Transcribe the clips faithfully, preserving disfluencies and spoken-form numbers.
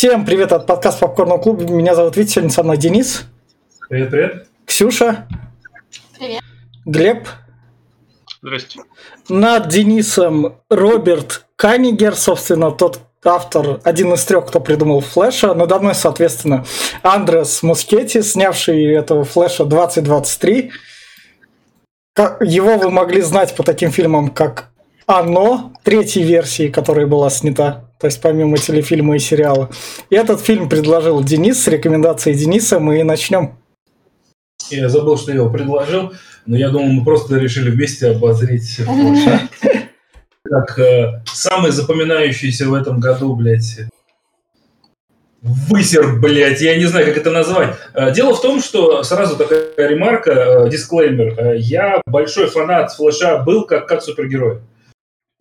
Всем привет от подкаста Попкорновый клуб. Меня зовут Витя, сегодня со мной Денис. Привет, привет. Ксюша. Привет. Глеб. Здрасте. Над Денисом Роберт Канигер, собственно, тот автор, один из трех, кто придумал Флэша. Надо мной, соответственно, Андрес Мускетти, снявший этого Флэша двадцать двадцать три. Его вы могли знать по таким фильмам, как «Оно», третьей версии, которая была снята, то есть помимо телефильма и сериала. И этот фильм предложил Денис, с рекомендацией Дениса мы и начнем. Я забыл, что я его предложил, но я думал, мы просто решили вместе обозреть Флэша. Так, э, самый запоминающийся в этом году, блядь, высер, блядь, я не знаю, как это назвать. Э, дело в том, что сразу такая ремарка, э, дисклеймер. Э, я большой фанат Флэша был, как, как супергерой.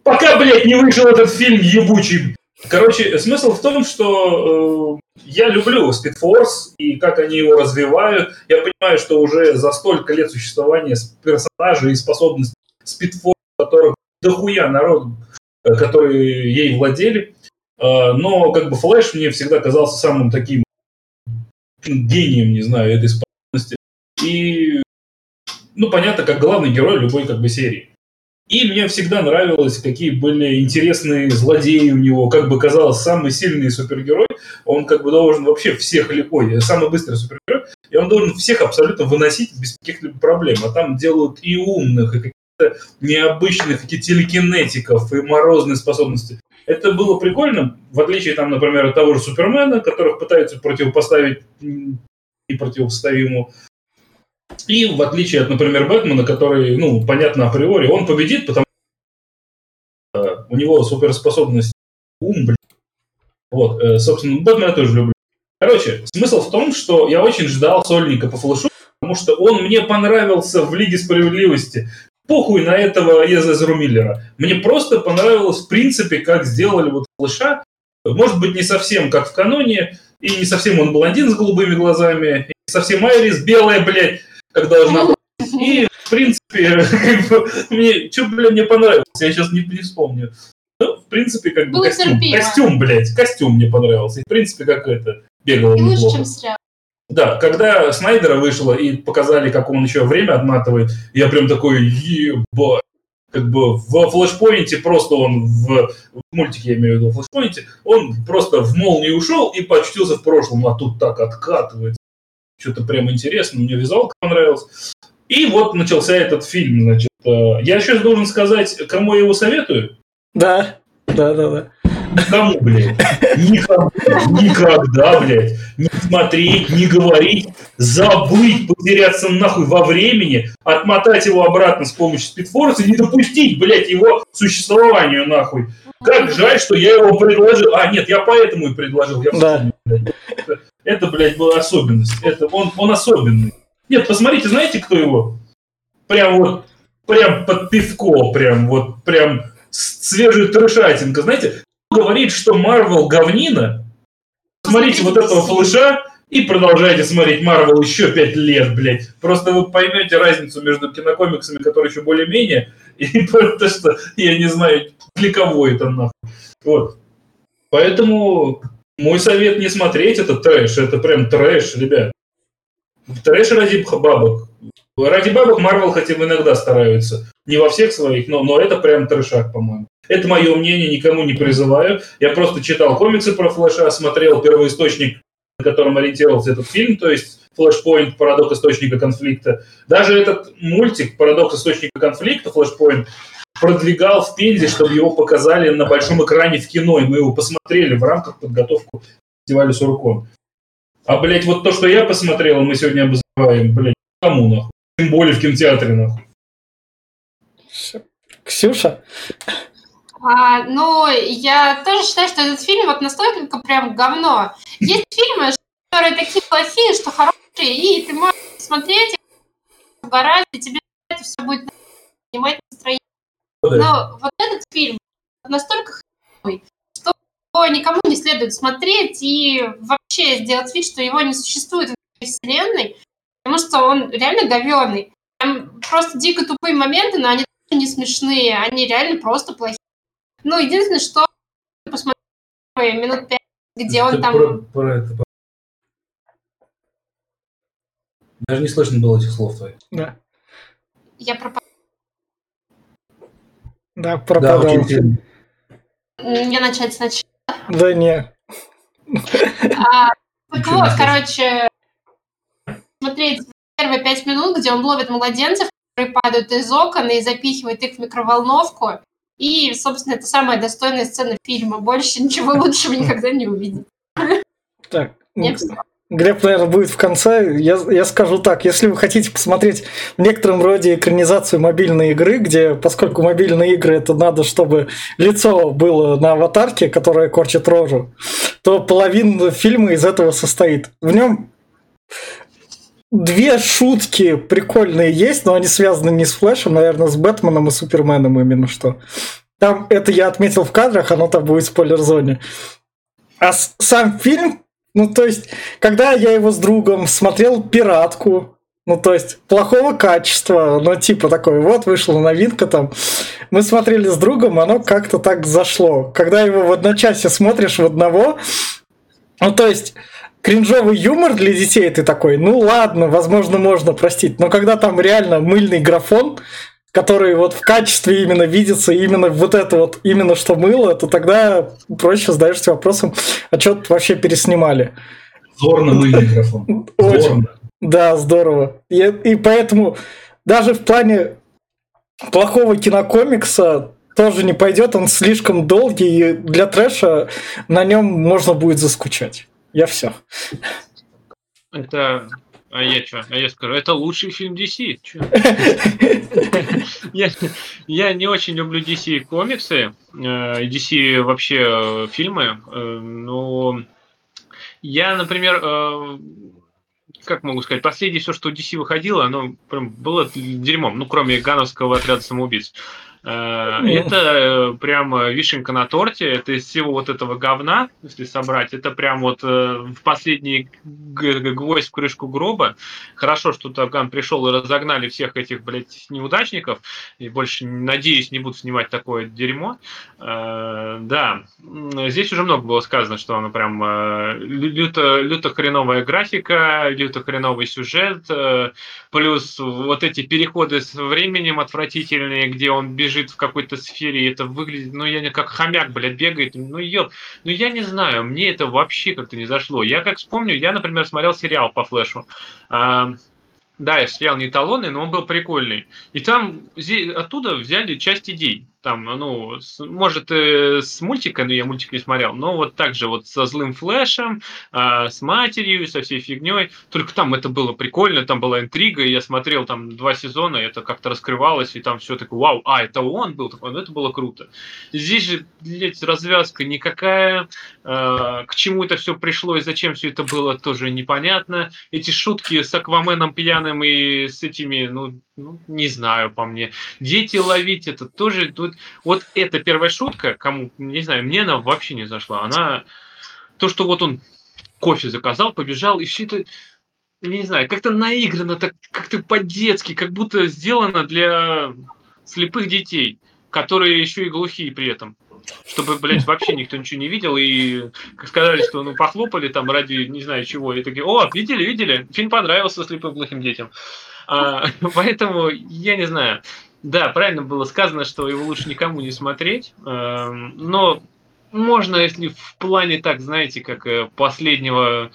Пока, блядь, не вышел этот фильм ебучий. Короче, смысл в том, что э, я люблю Speed Force и как они его развивают. Я понимаю, что уже за столько лет существования персонажей и способностей Speed Force, которых дохуя народу, которые ей владели, но как бы Флэш мне всегда казался самым таким гением, не знаю, этой способности. И, ну, понятно, как главный герой любой как бы серии. И мне всегда нравилось, какие были интересные злодеи у него. Как бы казалось, самый сильный супергерой, он как бы должен вообще всех легко, самый быстрый супергерой, и он должен всех абсолютно выносить без каких-либо проблем. А там делают и умных, и необычных и телекинетиков, и морозной способности. Это было прикольно, в отличие, там, например, от того же Супермена, которых пытаются противопоставить непротивопоставимому. И в отличие от, например, Бэтмена, который, ну, понятно, априори, он победит, потому что у него суперспособность ум, блин. Вот, собственно, Бэтмена тоже люблю. Короче, смысл в том, что я очень ждал сольника по Флэшу, потому что он мне понравился в Лиге Справедливости. Похуй на этого Эзру Миллера. Мне просто понравилось, в принципе, как сделали вот Флэша. Может быть, не совсем как в каноне, и не совсем он блондин с голубыми глазами, и не совсем Айрис белая, блядь, как должна быть. И, в принципе, как бы, мне, что, блядь, мне понравилось, я сейчас не, не вспомню. Ну, в принципе, как бы костюм. Костюм, блядь, костюм мне понравился. И, в принципе, как это, бегало неплохо. И лучше, чем стрял. Да, когда Снайдера вышло и показали, как он еще время отматывает, я прям такой, ебать. Как бы во Флэшпойнте просто он, в, в мультике я имею в виду, в Флэшпойнте, он просто в молнии ушел и почтился в прошлом, а тут так откатывается. Что-то прям интересно, мне визуалка понравилась. И вот начался этот фильм, значит. Я сейчас должен сказать, кому я его советую? Да, да, да, да. Кому, блядь? Никому, никогда, блядь, не смотреть, не говорить, забыть, потеряться нахуй во времени, отмотать его обратно с помощью спидфорса и не допустить, блядь, его существованию нахуй. Как жаль, что я его предложил. А, нет, я поэтому и предложил. Я вспомнил, да. Блядь. Это, это, блядь, была особенность. Это, он, он особенный. Нет, посмотрите, знаете, кто его? Прям вот, прям под пивко, прям вот, прям свежая трешатинка, знаете? Говорит, что Марвел говнина, смотрите вот этого Флэша и продолжайте смотреть Марвел еще пять лет, блядь. Просто вы поймете разницу между кинокомиксами, которые еще более-менее, и то, что, я не знаю, для кого это нахуй. Вот. Поэтому мой совет не смотреть этот трэш, это прям трэш, ребят. Трэш ради бабок. Ради бабок Марвел хотя бы иногда стараются. Не во всех своих, но, но это прям трешак, по-моему. Это мое мнение, никому не призываю. Я просто читал комиксы про Флэша, смотрел первоисточник, на котором ориентировался этот фильм, то есть Flashpoint, парадокс источника конфликта. Даже этот мультик, парадокс источника конфликта, Flashpoint, продвигал в Пензе, чтобы его показали на большом экране в кино, и мы его посмотрели в рамках подготовки к фестивалю Суркон. А, блядь, вот то, что я посмотрел, мы сегодня обозреваем, блядь, кому нахуй? Тем более в кинотеатре, нахуй. Ксюша? А, ну, я тоже считаю, что этот фильм вот настолько прям говно. Есть фильмы, которые такие плохие, что хорошие, и ты можешь смотреть, угорать, и тебе это все будет снимать настроение. Но вот этот фильм настолько хреновый, что никому не следует смотреть и вообще сделать вид, что его не существует в вселенной, потому что он реально говёный. Там просто дико тупые моменты, но они не смешные, они реально просто плохие. Ну, единственное, что посмотрели минут пять где он там... Про, про это, про... Даже не слышно было этих слов твоих. Да. Я пропадала. Да, пропадала. Да, очень... Мне начать сначала? Да нет. А, так вот, короче, смотреть первые пять минут, где он ловит младенцев, которые падают из окон и запихивает их в микроволновку. И, собственно, это самая достойная сцена фильма. Больше ничего лучшего никогда не увидите. Так, Греб, наверное, будет в конце. Я, я скажу так, если вы хотите посмотреть в некотором роде экранизацию мобильной игры, где, поскольку мобильные игры, это надо, чтобы лицо было на аватарке, которая корчит рожу, то половина фильма из этого состоит. В нем две шутки прикольные есть, но они связаны не с Флэшем, наверное, с Бэтменом и Суперменом именно что. Там это я отметил в кадрах, оно там будет в спойлер-зоне. А с, сам фильм... Ну, то есть, когда я его с другом смотрел «Пиратку», ну, то есть, плохого качества, но типа такой, вот, вышла новинка там, мы смотрели с другом, оно как-то так зашло. Когда его в одночасье смотришь в одного, ну, то есть, кринжовый юмор для детей ты такой, ну, ладно, возможно, можно простить, но когда там реально мыльный графон, который вот в качестве именно видится, именно вот это вот, именно что мыло, то тогда проще задаешься вопросом, а что тут вообще переснимали. Здорово мыльный микрофон. Очень. Да, здорово. И, и поэтому даже в плане плохого кинокомикса тоже не пойдет, он слишком долгий, и для трэша на нем можно будет заскучать. Я все. Это... А я что? А я скажу, это лучший фильм ди си. я, я не очень люблю ди си комиксы, ди си вообще фильмы, но я, например, как могу сказать, последнее все, что ди си выходило, оно прям было дерьмом, ну, кроме Ганновского отряда самоубийц. Это прям вишенка на торте, это из всего вот этого говна, если собрать, это прям вот в последний гвоздь в крышку гроба. Хорошо, что Ганн пришел и разогнали всех этих, блядь, неудачников, и больше, надеюсь, не будут снимать такое дерьмо. Да, здесь уже много было сказано, что оно прям люто, люто хреновая графика, люто хреновый сюжет, плюс вот эти переходы с временем отвратительные, где он бежит в какой-то сфере, и это выглядит, ну, я не как хомяк, блядь, бегает, ну, ё, ну, я не знаю, мне это вообще как-то не зашло. Я как вспомню, я, например, смотрел сериал по Флэшу, а, да, я сериал не эталонный, но он был прикольный, и там оттуда взяли часть идей, там, ну, с, может, э, с мультика, но я мультик не смотрел, но вот так же вот со злым Флэшем, э, с матерью, со всей фигней, только там это было прикольно, там была интрига, и я смотрел там два сезона, это как-то раскрывалось, и там все такое, вау, а, это он был, такой, ну, это было круто. Здесь же, блядь, развязка никакая, э, к чему это все пришло и зачем все это было, тоже непонятно. Эти шутки с Акваменом пьяным и с этими, ну, ну не знаю, по мне. Дети ловить, это тоже... Вот эта первая шутка, кому, не знаю, мне она вообще не зашла. Она, то, что вот он кофе заказал, побежал, и все это, не знаю, как-то наиграно, так, как-то по-детски, как будто сделано для слепых детей, которые еще и глухие при этом. Чтобы, блядь, вообще никто ничего не видел, и сказали, что ну похлопали там ради не знаю чего, и такие, о, видели, видели, фильм понравился слепым глухим детям. А, поэтому, я не знаю... Да, правильно было сказано, что его лучше никому не смотреть, но можно, если в плане, так, знаете, как последнего,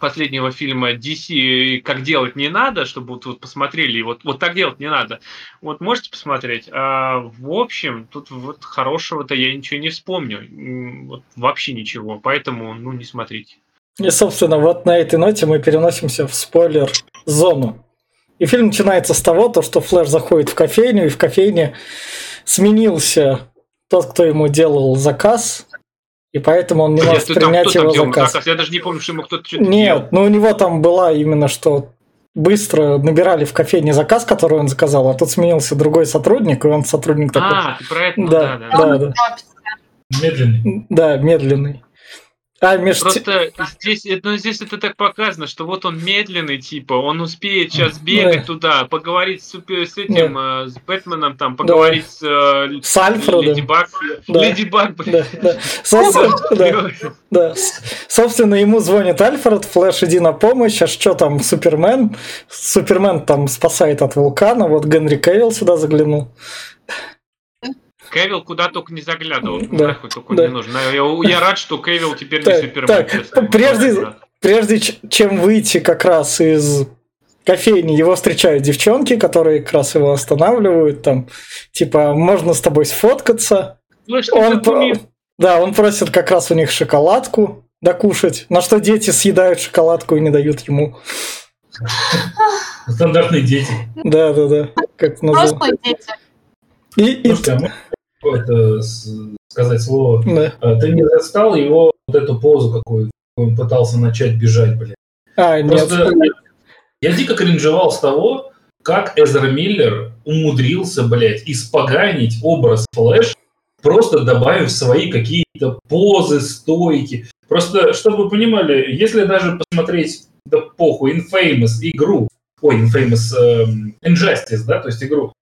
последнего фильма ди си, как делать не надо, чтобы вот, вот посмотрели, вот, вот так делать не надо, вот можете посмотреть, а в общем, тут вот хорошего-то я ничего не вспомню, вот вообще ничего, поэтому, ну, не смотрите. И, собственно, вот на этой ноте мы переносимся в спойлер-зону. И фильм начинается с того, то, что Флэш заходит в кофейню, и в кофейне сменился тот, кто ему делал заказ, и поэтому он не может Нет, принять его заказ. заказ. Я даже не помню, что ему кто-то что-то Нет, делал. Ну у него там была именно, что быстро набирали в кофейне заказ, который он заказал, а тут сменился другой сотрудник, и он сотрудник такой... А, ты про это? Да, да, да. да. да. Медленный. Да, медленный. А меж... Просто здесь, ну, здесь это так показано, что вот он медленный, типа, он успеет сейчас бегать yeah. туда, поговорить с, с этим, yeah. с Бэтменом, там, поговорить yeah. с, с Альфредом. Леди Баг, да. Леди Баг, блин. Да, да. Собственно, да, да. Собственно, ему звонит Альфред, Флэш, иди на помощь, а что там, Супермен? Супермен там спасает от вулкана, вот Генри Кевилл сюда заглянул. Кевилл куда только не заглядывал. Да, нахуй только да. не нужен. Я, я рад, что Кевилл теперь не Супермен. Прежде, прежде чем выйти как раз из кофейни, его встречают девчонки, которые как раз его останавливают. Там, типа, можно с тобой сфоткаться. Ну, он, про... Да, он просит как раз у них шоколадку докушать. На что дети съедают шоколадку и не дают ему. Стандартные дети. Да, да, да. Как называется? Просто дети. И, Слушайте, и... а можно какое-то сказать слово? Да. Ты не застал его вот эту позу, какую он пытался начать бежать, блин. А, Просто нет. Я дико кринжевал с того, как Эзра Миллер умудрился, блядь, испоганить образ Флэш, просто добавив свои какие-то позы, стойки. Просто, чтобы вы понимали, если даже посмотреть, да похуй, Infamous игру, ой, Infamous эм, Injustice, да, то есть игру,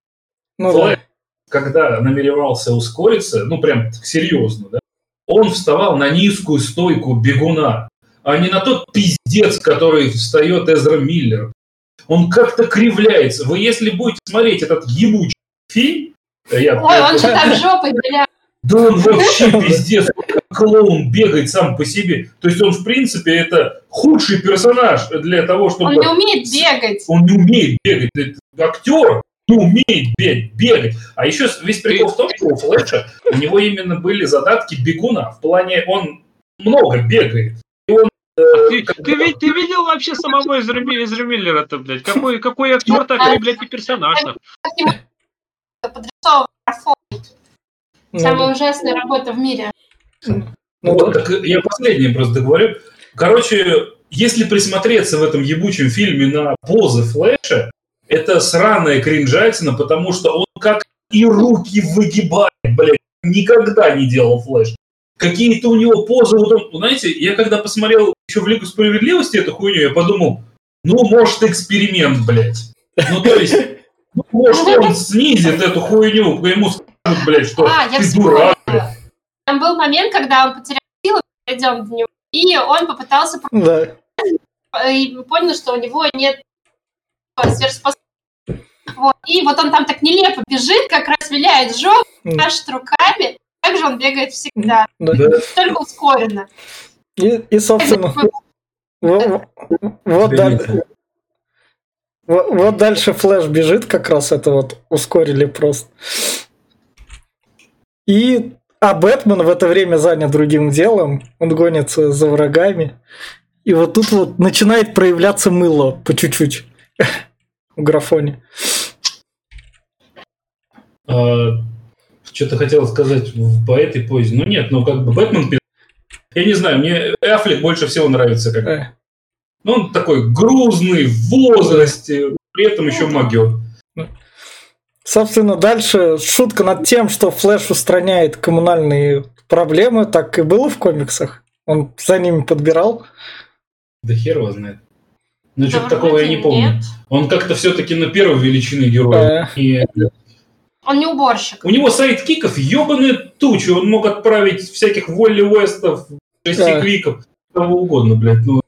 ну, Флэш, да. когда намеревался ускориться, ну, прям серьезно, да, он вставал на низкую стойку бегуна, а не на тот пиздец, который встает Эзра Миллер. Он как-то кривляется. Вы если будете смотреть этот ебучий фильм... Я... Ой, он же там жопой, бля. Да он вообще пиздец. Клоун бегает сам по себе. То есть он, в принципе, это худший персонаж для того, чтобы... Он не умеет бегать. Он не умеет бегать. Это актер. Не умеет бегать, бегать. А еще весь прикол в том, что у Флэша у него именно были задатки бегуна. В плане он много бегает. И он, э, а ты, когда... ты, ты видел вообще самого Эзры Миллера-то, блядь? Какой, какой актер такой, блядь, и персонаж? Подрисован графон. Самая ужасная работа в мире. Вот, так я последнее просто говорю. Короче, если присмотреться в этом ебучем фильме на позы Флэша, это сраная кринжатина, потому что он как и руки выгибает, блядь, никогда не делал Флэш. Какие-то у него позы, вот он, знаете, я когда посмотрел еще в Лигу Справедливости эту хуйню, я подумал, ну, может, эксперимент, блядь. Ну, то есть, ну, может, он снизит эту хуйню, ему скажут, блядь, что а, ты дурак, блядь. Там был момент, когда он потерял силу, идем в него, и он попытался... Да. И понял, что у него нет... сверхспособность. Вот. И вот он там так нелепо бежит, как раз виляет жопу, машет руками. Так же он бегает всегда. Да. Только ускоренно. И, и собственно... вот, вот, дальше, вот, вот дальше Флэш бежит, как раз это вот ускорили просто. И... А Бэтмен в это время занят другим делом. Он гонится за врагами. И вот тут вот начинает проявляться мыло по чуть-чуть. В графоне. А, что-то хотел сказать по этой позе. Ну нет, ну как бы Бэтмен... Я не знаю, мне Аффлек больше всего нравится. Как... Э. Ну он такой грузный, в возрасте, при этом еще магио. Собственно, дальше шутка над тем, что Флэш устраняет коммунальные проблемы, так и было в комиксах. Он за ними подбирал. Да хер его знает. Ну, да, что-то такого я не помню. Нет. Он как-то все-таки на первой величины героя. Да. И... Он не уборщик. У него сайдкиков ебаные тучи. Он мог отправить всяких Волли Уэстов, Джесси Квиков, да. кого угодно, блядь. Ну...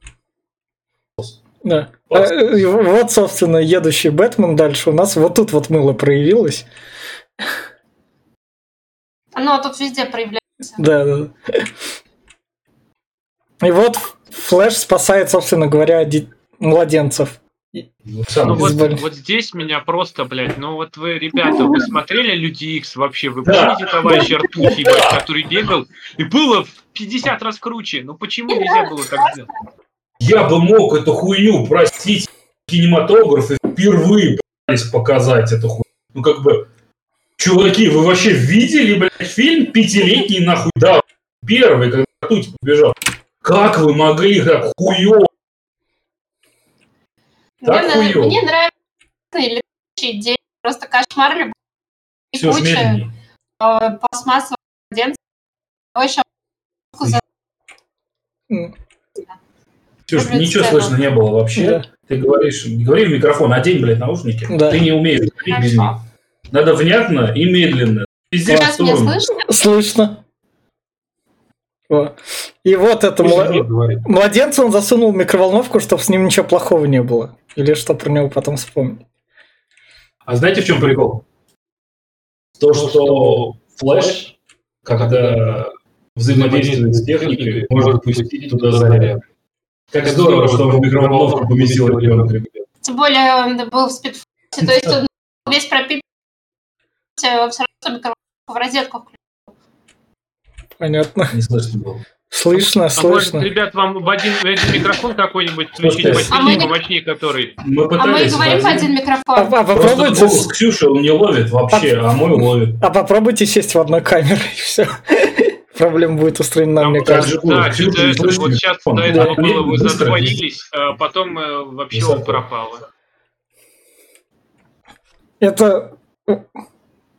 Да. А, вот, собственно, едущий Бэтмен дальше у нас. Вот тут вот мыло проявилось. Оно тут везде проявляется. Да, да. И вот Флэш спасает, собственно говоря, детей. Младенцев. Ну, вот, вот здесь меня просто, блядь, ну вот вы, ребята, вы смотрели Люди Икс вообще? Вы помните товарища Ртухи, блядь, который бегал? И было в пятьдесят раз круче. Ну почему нельзя было так сделать? Я бы мог эту хуйню, простите, кинематографы впервые пытались показать эту хуйню. Ну как бы, чуваки, вы вообще видели, блядь, фильм пятилетний нахуй? Да, первый, когда Ртуть побежал. Как вы могли так хуёво? Мне, мне нравятся летучие идеи. Просто кошмар любой. Летучие пластмассовые младенцы. Ксюш, Добрый ничего сцена. Слышно не было вообще. Да. Ты говоришь, говори в микрофон, одень, блядь, наушники. Да. Ты не умеешь говорить без них. Надо внятно и медленно. Сейчас меня слышно? Слышно. О. И вот это млад... младенца он засунул в микроволновку, чтобы с ним ничего плохого не было. Или что про него потом вспомнить. А знаете, в чем прикол? То, что Флэш, когда взаимодействует с техникой, может пустить туда заряд. Как здорово, что в микроволновку поместил ребенок. Тем более он был в спидфорте, то есть он весь пропитан, все равно микроволновку в розетку включил. Понятно. Не слышно было. Слышно, а слышно. Может, ребят, вам в один, в один микрофон какой-нибудь включить, а мощнее, мощнее который? Мы а мы говорим в один микрофон. А, а попробуйте... С Ксюшей он не ловит вообще, а, а мой ловит. А попробуйте сесть в одной камере, и все. Проблема будет устранена, а, мне кажется. Да, да, Ксюша, это, это, вот сейчас до этого да, было, вы задвоились, а потом э, вообще он пропало. Это...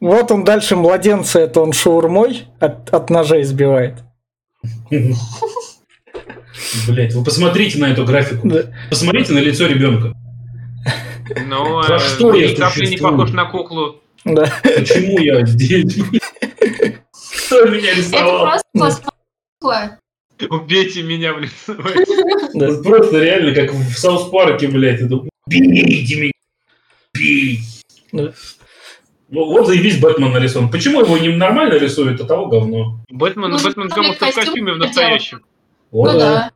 Вот он дальше младенца, это он шаурмой от, от ножей сбивает. Блять, вы посмотрите на эту графику. Да. Посмотрите на лицо ребенка. Ну, а что я существую? Не похож на куклу. Да. Почему я здесь? Кто меня рисовал? Это просто кукла. Убейте меня, блядь. Это просто реально, как в Саус Парке, блядь. Убейте меня. Убейте. Вот заебись Бэтмен нарисован. Почему его не нормально рисуют, а того говно? Бэтмен, ну, Бэтмен Гамма в костюме в настоящем. Ну да.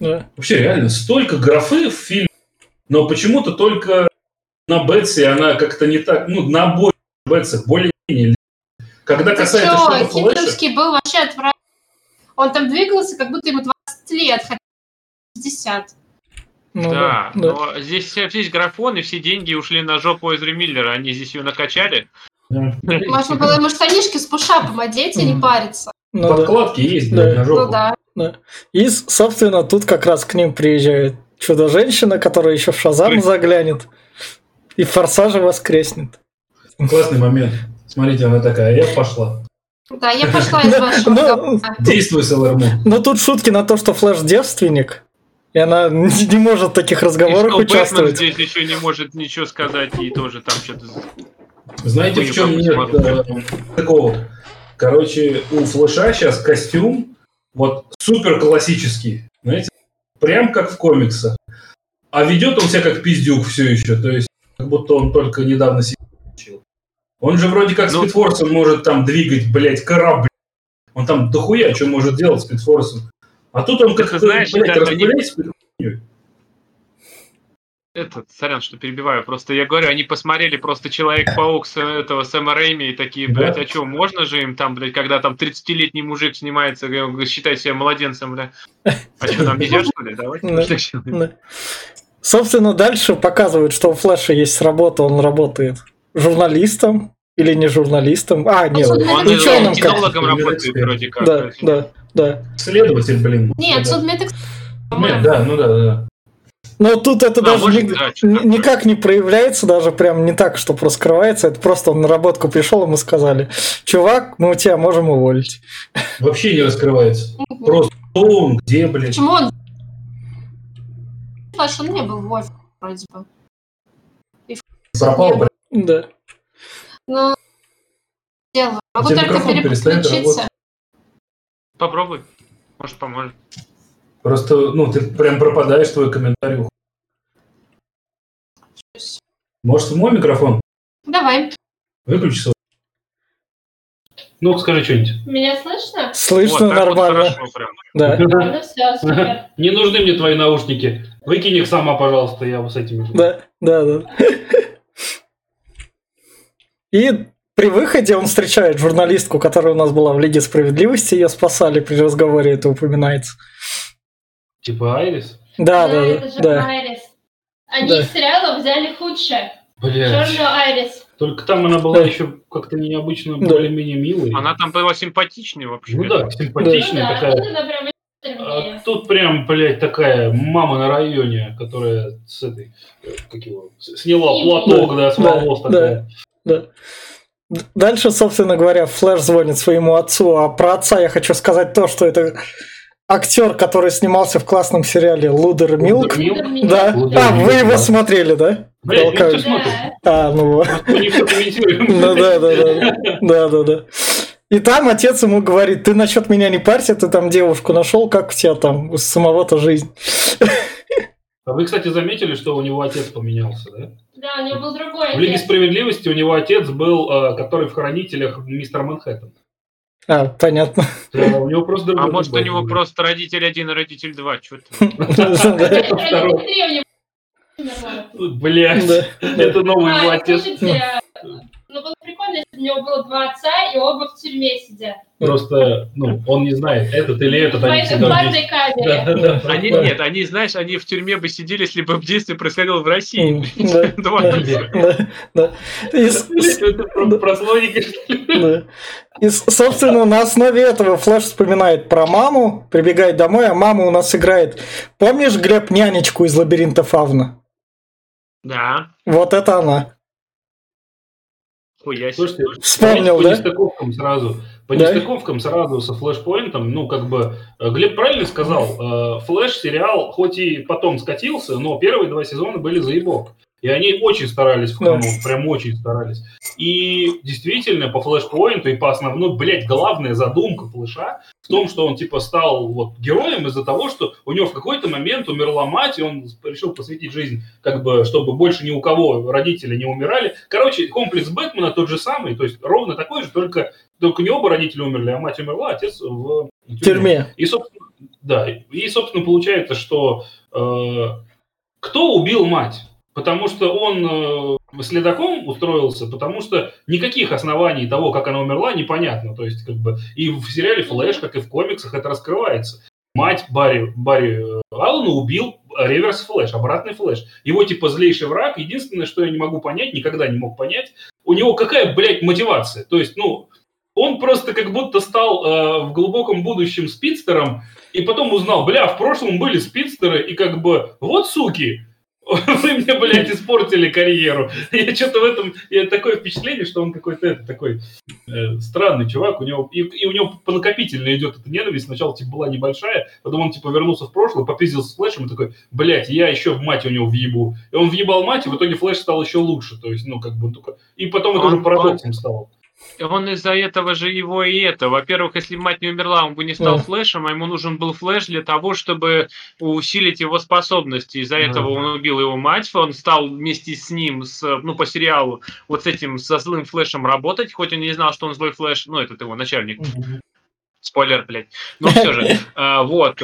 да. Вообще реально, столько графы в фильме, но почему-то только на Бетсе она как-то не так... Ну, на обоих Бетсах более-менее. Когда Ты касается что, что-то Флэша... Хитровский был вообще отвратительный. Он там двигался, как будто ему двадцать лет, хотя шестьдесят. Ну, да, да, но да. здесь весь графон и все деньги ушли на жопу Эзры Миллера, они здесь ее накачали. Да. Можно было ему штанишки с пушапом одеть и не париться. Ну, подкладки да. есть, да, на жопу. Ну, да. Да. И, собственно, тут как раз к ним приезжает чудо-женщина, которая еще в Шазам заглянет и Форсажа воскреснет. Классный момент. Смотрите, она такая, я пошла. Да, я пошла из вашего. Действуй, Солармон. Но тут шутки на то, что Флэш девственник. И она не может в таких разговорах участвовать. Бэтмен здесь еще не может ничего сказать и тоже там что-то... Знаете, в чем нет такого? Короче, у Флэша сейчас костюм вот супер классический, знаете, прям как в комиксах. А ведет он себя как пиздюк все еще, то есть как будто он только недавно себя учил. Он же вроде как спидфорсом может там двигать, блядь, корабль. Он там дохуя что может делать спидфорсом. А тут он как-то, знаешь, блядь, распыляется. Они... Этот, сорян, что перебиваю, просто я говорю, они посмотрели просто Человек-паук с этого Сэма Рэйми и такие, блядь, да? А что, можно же им там, блядь, когда там тридцатилетний мужик снимается, считай себя младенцем, бля. А что, там нельзя, что ли? Давайте пошли. Собственно, дальше показывают, что у Флэша есть работа, он работает журналистом или не журналистом. А, нет, ученым. Кинологом работает вроде как. Да, да. Да. Следователь, блин. Нет, судмедэксперт. Нет, да, ну да, да. Но тут это а даже ни, да, никак не проявляется, даже прям не так, что раскрывается. Это просто он на работку пришел, ему сказали: чувак, мы у тебя можем уволить. Вообще не раскрывается. Угу. Просто он где, блин. Почему он? Флэш, он не был в офисе, вроде бы. И... Пропал, блин. Да. Ну, дело. Могу где только переключиться. Попробуй, может поможет. Просто, ну, ты прям пропадаешь, твой комментарий. Может, в мой микрофон? Давай. Выключи. Ну, скажи что-нибудь. Меня слышно? Слышно вот, нормально. Вот да. Ну, все, супер. Не нужны мне твои наушники. Выкинь их сама, пожалуйста, я вот с этими. Да, да, да. И... При выходе он встречает журналистку, которая у нас была в Лиге Справедливости, ее спасали при разговоре, это упоминается. Типа Айрис? Да, да, да. Это же да. Айрис. Они да. из сериала взяли худшее. Блядь. Черную Айрис. Только там она была да. еще как-то необычно да. более-менее милой. Она там была симпатичнее вообще. Ну да, симпатичная да. такая. Ну, да, прям... А тут прям, блядь, такая мама на районе, которая с этой, как его, сняла платок, да, с волос да, такая. Да, да. Дальше, собственно говоря, Флэш звонит своему отцу, а про отца я хочу сказать то, что это актер, который снимался в классном сериале «Лудер Милк». Да. А, вы его смотрели, да? Блин, мы все смотрим. А, ну вот. Мы не все комментируем. Да-да-да. Да-да-да. И там отец ему говорит: ты насчет меня не парься, ты там девушку нашел, как у тебя там у самого-то жизнь. А вы, кстати, заметили, что у него отец поменялся, да? Да, у него был другой отец. В «Лиге справедливости» у него отец был, который в «Хранителях», мистер Манхэттен. А, понятно. Да, у него просто а может, у него был. Просто родитель один и родитель два, что-то. Блядь, это новый его отец. Ну, было прикольно, если бы у него было два отца, и оба в тюрьме сидят. Просто, ну, он не знает, этот или этот. Они в парной камере. Они, нет, они, знаешь, они в тюрьме бы сидели, если бы действие происходило в России. Два отца. Это прослойки, что ли? И, собственно, на основе этого Флэш вспоминает про маму, прибегает домой, а мама у нас играет. Помнишь, Глеб, нянечку из «Лабиринта Фавна»? Да. Вот это она. Ой, я слушайте, вспомнил, по да? нестыковкам сразу, по да? нестыковкам сразу со Флэшпоинтом, ну, как бы, Глеб правильно сказал, Флэш-сериал хоть и потом скатился, но первые два сезона были заебок, и они очень старались в канун, да. прям очень старались. И действительно, по Флэшпоинту и по основной, блядь, главная задумка Флэша в том, что он, типа, стал вот героем из-за того, что у него в какой-то момент умерла мать, и он решил посвятить жизнь, как бы, чтобы больше ни у кого родители не умирали. Короче, комплекс Бэтмена тот же самый, то есть ровно такой же, только, только не оба родителя умерли, а мать умерла, отец в тюрьме. тюрьме. И, собственно, да, и, собственно, получается, что э, кто убил мать? Потому что он э, следаком устроился, потому что никаких оснований того, как она умерла, непонятно. То есть, как бы, и в сериале «Флэш», как и в комиксах, это раскрывается. Мать Барри, Барри Аллена убил реверс Флэш, обратный Флэш. Его, типа, злейший враг. Единственное, что я не могу понять, никогда не мог понять, у него какая, блядь, мотивация? То есть, ну... Он просто как будто стал э, в глубоком будущем спидстером, и потом узнал, бля, в прошлом были спидстеры, и как бы, вот суки, вы мне, блядь, испортили карьеру. Я что-то в этом, я такое впечатление, что он какой-то это, такой э, странный чувак, у него, и, и у него накопительно идет эта ненависть, сначала типа была небольшая, потом он типа вернулся в прошлое, попиздился с Флэшем и такой, блядь, я еще в мать у него въебу. И он въебал мать, и в итоге Флэш стал еще лучше, то есть, ну, как бы, только... и потом это уже парадоксом стало. Он из-за этого же его и это. Во-первых, если мать не умерла, он бы не стал yeah. Флэшем, а ему нужен был Флэш для того, чтобы усилить его способности. Из-за yeah. этого он убил его мать, он стал вместе с ним, с, ну, по сериалу, вот с этим, со злым Флэшем работать, хоть он не знал, что он злой Флэш, ну, этот его начальник. Mm-hmm. Спойлер, блядь. Но все же. Вот.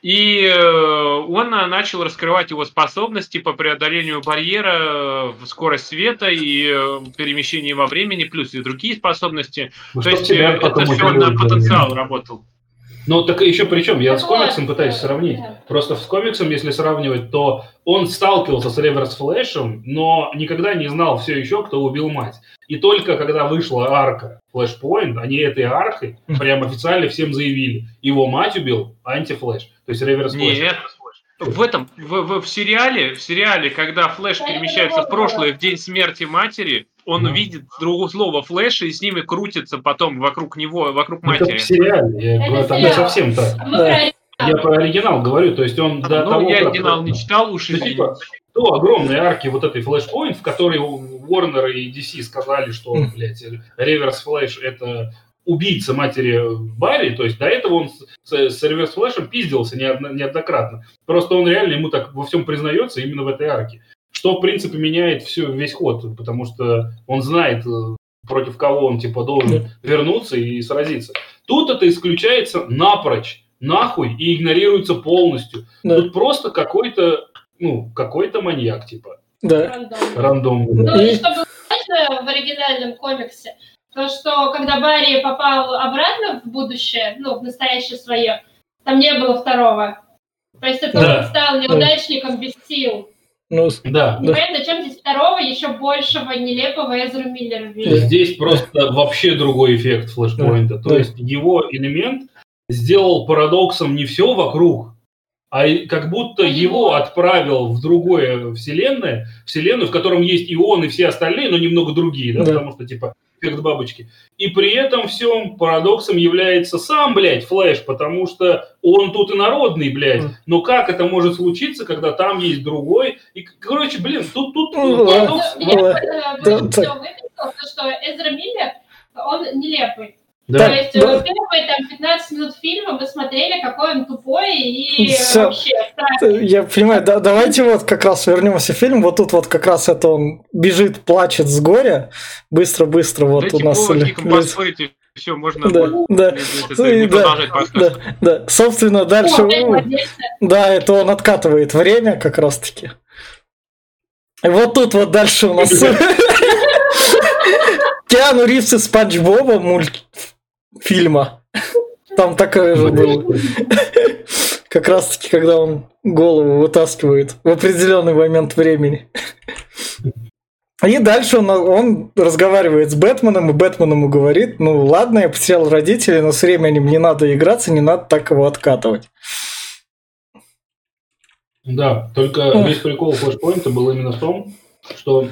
И он начал раскрывать его способности по преодолению барьера, скорость света и перемещение во времени, плюс и другие способности. Ну, то есть это все на потенциал работал. Ну, так еще причем, я с комиксом пытаюсь сравнить. Просто с комиксом, если сравнивать, то он сталкивался с Реверс Флэшем, но никогда не знал все еще, кто убил мать. И только когда вышла арка Flashpoint, они этой аркой прям официально всем заявили. Его мать убил антифлэш, то есть Реверс Флэш. Нет. В этом, в, в, в сериале, в сериале, когда Флэш перемещается в прошлое, в день смерти матери, он mm. видит другого слова Флэша и с ними крутится потом вокруг него, вокруг матери. Это в сериале, я, это не совсем так. Да. Я про оригинал говорю, то есть он а, до ну, того... Я оригинал как... не читал, уж извините. Да, типа, до огромной арки вот этой Flashpoint, в которой Warner и ди си сказали, что, mm. блядь, Reverse Flash это... убийца матери Барри, то есть до этого он с, с Реверс Флэшем пиздился неоднократно. Просто он реально ему так во всем признается именно в этой арке. Что, в принципе, меняет всю, весь ход, потому что он знает, против кого он типа должен вернуться и сразиться. Тут это исключается напрочь, нахуй, и игнорируется полностью. Да. Тут просто какой-то, ну, какой-то маньяк, типа. Да. Рандом. Рандом да. Ну, и что было в оригинальном комиксе, то, что когда Барри попал обратно в будущее, ну, в настоящее свое, там не было второго. То есть это да. он стал неудачником да. без сил. Ну, да. Непонятно, да. чем здесь второго, еще большего, нелепого Эзру Миллера видит. Здесь просто вообще другой эффект Флэшпоинта. Да. То да. есть его элемент сделал парадоксом не все вокруг, а как будто его отправил в другое вселенное, вселенную, в котором есть и он, и все остальные, но немного другие, да, да. потому что, типа, эффект бабочки. И при этом всем парадоксом является сам, блядь, Флэш, потому что он тут и народный, блядь. Но как это может случиться, когда там есть другой? И, короче, блин, тут, тут парадокс. Я просто выписал, что Эзра Миллер, он нелепый. Да. То есть да. Первые там, пятнадцать минут фильма вы смотрели, какой он тупой и Все. вообще странный. Я понимаю, да, давайте вот как раз вернемся в фильм. Вот тут вот как раз это он бежит, плачет с горя. Быстро-быстро вот Дайте у нас... Дайте Все, можно да, будет, да, и, продолжать да, подкаст. Да, да. Собственно, дальше... О, да, это он откатывает время как раз-таки. И вот тут вот дальше у нас... Киану Ривз и Спанч Боба мультфильма. Там такое же было. Как раз таки, когда он голову вытаскивает в определенный момент времени. И дальше он, он разговаривает с Бэтменом, и Бэтмен ему говорит: ну ладно, я потерял родителей, но с временем не надо играться, не надо так его откатывать. Да, только весь прикол Флэшпоинта был именно в том, что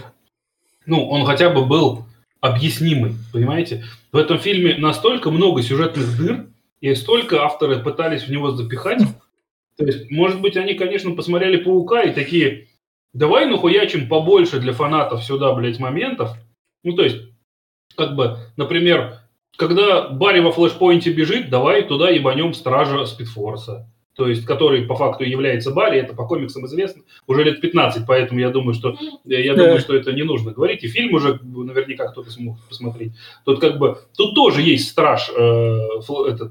ну, он хотя бы был объяснимый, понимаете? В этом фильме настолько много сюжетных дыр, и столько авторы пытались в него запихать. То есть, может быть, они, конечно, посмотрели «Паука» и такие: давай нахуячим побольше для фанатов сюда, блядь, моментов. Ну, то есть, как бы, например, когда Барри во Флэшпоинте бежит, давай туда ебанем Стража Спидфорса. То есть, который по факту является Барри, это по комиксам известно, уже лет пятнадцать, поэтому я думаю, что я думаю, что это не нужно говорить. И фильм уже наверняка кто-то смог посмотреть. Тут как бы тут тоже есть страж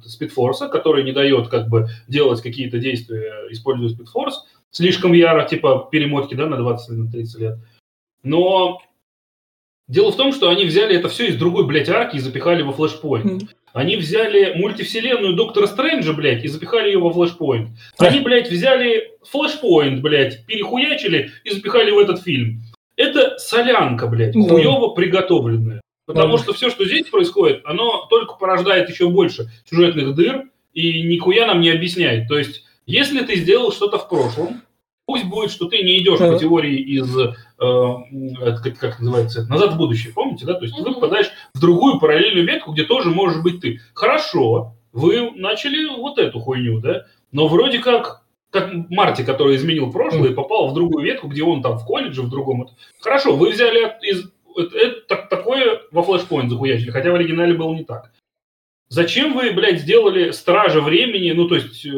Спидфорса, который не дает как бы делать какие-то действия, используя Спидфорс слишком яро, типа перемотки, да, на двадцать-тридцать лет. Но дело в том, что они взяли это все из другой, блядь, арки и запихали во Флэшпоинт. Они взяли мультивселенную Доктора Стрэнджа, блядь, и запихали ее во Флэшпоинт. Они, блядь, взяли Флэшпоинт, блядь, перехуячили и запихали в этот фильм. Это солянка, блядь, хуево приготовленная. Потому что все, что здесь происходит, оно только порождает еще больше сюжетных дыр и нихуя нам не объясняет. То есть, если ты сделал что-то в прошлом, пусть будет, что ты не идешь по теории из, э, как, как называется, назад в будущее, помните, да? То есть ты попадаешь в другую параллельную ветку, где тоже можешь быть ты. Хорошо, вы начали вот эту хуйню, да? Но вроде как, как Марти, который изменил прошлое и попал в другую ветку, где он там в колледже, в другом. Хорошо, вы взяли из, это, это, такое во Флэшпоинт захуячили, хотя в оригинале было не так. Зачем вы, блядь, сделали Стража Времени, ну то есть... Э,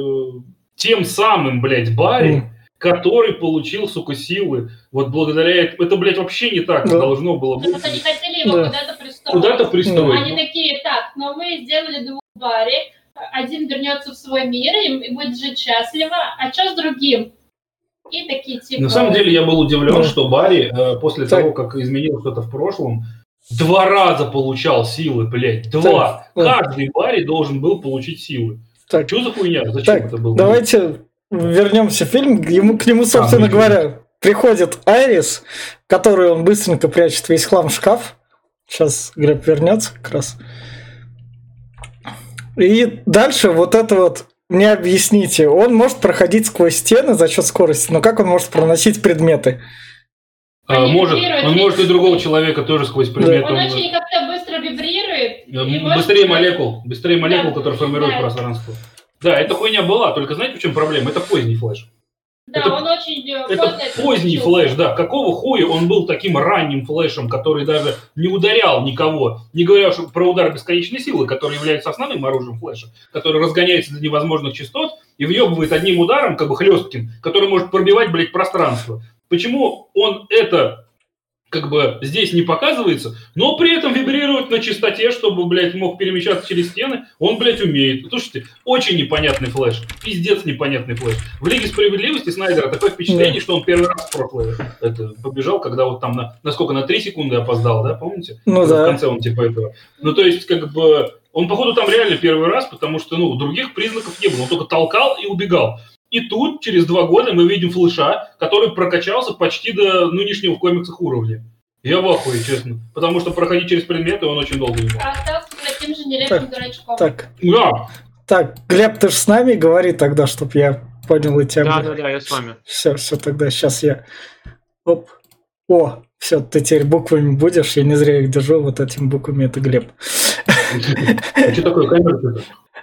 тем самым, блядь, Барри, mm. который получил, сука, силы. Вот благодаря этому. Это, блядь, вообще не так yeah. должно было быть. Просто они хотели его yeah. куда-то пристроить. Куда-то пристроить. Mm. Они такие: так, но мы сделали двух Барри, один вернется в свой мир и будет жить счастливо, а что с другим? И такие типа... На самом деле я был удивлен, mm. что Барри э, после так. того, как изменил что-то в прошлом, два раза получал силы, блядь, два. Mm. Каждый Барри должен был получить силы. Так, что за хуйня? Зачем так, это было? Давайте вернемся в фильм. Ему, к нему, собственно а, говоря, нет. приходит Айрис, которую он быстренько прячет весь хлам в шкаф. Сейчас Греб вернется как раз. И дальше вот это вот мне объясните. Он может проходить сквозь стены за счет скорости, но как он может проносить предметы? А, может, он может и другого человека тоже сквозь предметы. Да. Он очень как-то быстро вибрирует. Быстрее молекул, быстрее молекул, да, которые формируют да. пространство. Да, эта хуйня была, только знаете, в чем проблема? Это поздний Флэш. Да, это, он очень... Это поздний это Флэш, да. Какого хуя он был таким ранним Флэшем, который даже не ударял никого, не говоря про удар бесконечной силы, который является основным оружием Флэша, который разгоняется до невозможных частот и въебывает одним ударом, как бы хлестким, который может пробивать, блядь, пространство. Почему он это как бы здесь не показывается, но при этом вибрирует на частоте, чтобы, блядь, мог перемещаться через стены, он, блядь, умеет. Слушайте, очень непонятный Флэш, пиздец непонятный Флэш. В Лиге Справедливости Снайдера такое впечатление, что он первый раз в прошлое это, побежал, когда вот там на, на сколько, на три секунды опоздал, да, помните? Ну да. В конце он типа этого. Ну то есть как бы он, походу, там реально первый раз, потому что, ну, других признаков не было, он только толкал и убегал. И тут, через два года, мы видим Флэша, который прокачался почти до нынешнего в комиксах уровня. Я в ахуе, честно. Потому что проходить через предметы он очень долго не мог. А остался таким же нелепым дурачком. Так, да. Так, Глеб, ты же с нами говори тогда, чтобы я понял и тебя. Да, да, да, я с вами. Все, все, тогда сейчас я... Оп. О, все, ты теперь буквами будешь, я не зря их держу, вот этими буквами это Глеб. А что такое камера?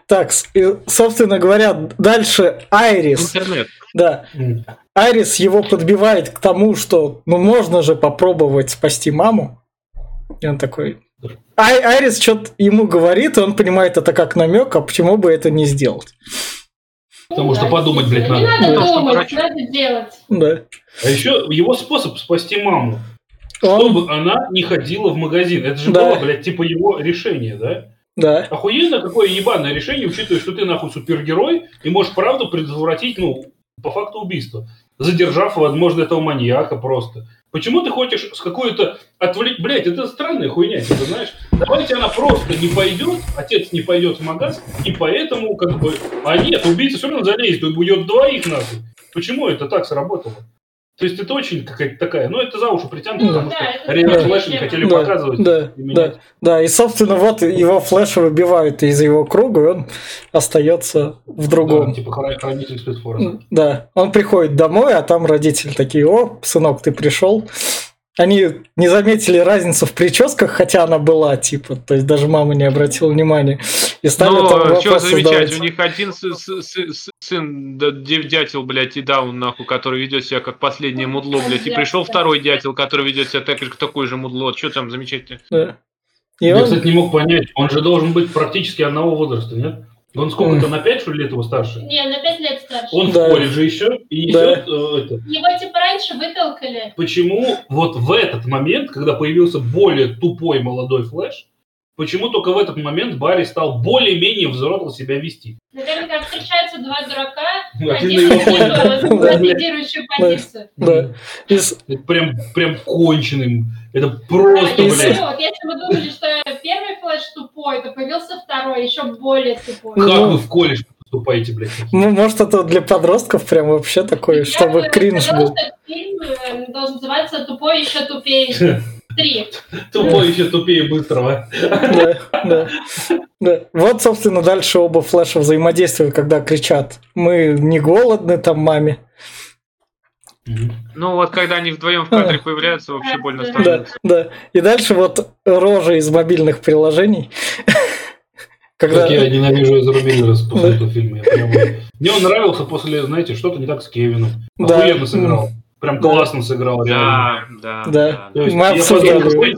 Так, и, собственно говоря, дальше Айрис. Интернет. Да. Mm. Айрис его подбивает к тому, что ну можно же попробовать спасти маму. И он такой... Ай, Айрис что-то ему говорит, и он понимает это как намек, а почему бы это не сделать? Потому что подумать, блядь, надо. Не надо думать, надо делать. Да. А еще его способ спасти маму. Он... Чтобы она не ходила в магазин. Это же да. было, блядь, типа его решение, да? Да. Охуенно какое ебаное решение, учитывая, что ты нахуй супергерой и можешь правду предотвратить, ну, по факту убийства. Задержав, возможно, этого маньяка просто. Почему ты хочешь с какой-то отвлечь... Блядь, это странная хуйня, ты знаешь. Давайте она просто не пойдет, отец не пойдет в магаз, и поэтому как бы... А нет, убийца все равно залезет, он убьет двоих нахуй. Почему это так сработало? То есть это очень какая-то такая... Ну, это за уши притянуто, потому что реально флеши не хотели показывать. Да, да, да, и, собственно, вот его флеши выбивают из его круга, и он остается в другом. Да, типа хранитель спецфора. Да, он приходит домой, а там родители такие: о, сынок, ты пришел. Они не заметили разницу в прическах, хотя она была, типа, то есть даже мама не обратила внимания. И стали ну, там вопрос что замечать, задавать. У них один сы- сы- сы- сын, да, дятел, блядь, и даун, нахуй, который ведет себя как последнее мудло, блядь, и пришел второй дятел, который ведет себя так, как такой же мудло. Что там замечать-то? Да. Я, он... кстати, не мог понять, он же должен быть практически одного возраста, нет? Он сколько-то mm. на пять, что ли, лет его старше? Не, на пять лет старше. Он да. в колледже еще и несет да. э, это. Его типа раньше вытолкали. Почему вот в этот момент, когда появился более тупой молодой Флэш, почему только в этот момент Барри стал более-менее взрослым себя вести? Наверное, как встречаются два дурака, один из лидирующую позицию. Да. Прям, прям конченым. Это просто, блядь. Вот если вы думали, что первый Флэш тупой, то появился второй, еще более тупой. Как вы в колледж поступаете, блядь? Ну, может, это для подростков прям вообще такое, чтобы кринж был. Фильм должен называться «Тупой еще тупее». Три. Тупой еще тупее быстрого. Да, да, да. Вот, собственно, дальше оба Флэша взаимодействуют, когда кричат: мы не голодны там маме. Ну вот, когда они вдвоем в кадре появляются, вообще больно становится. Да, да. И дальше вот рожи из мобильных приложений. Когда... Как я ненавижу Эзру Миллера после этого фильма. Мне он нравился после, знаете, что-то не так с Кевином. Охуенно сыграл. Прям классно да. сыграл. Да, да, да. да. Мы обсуждали.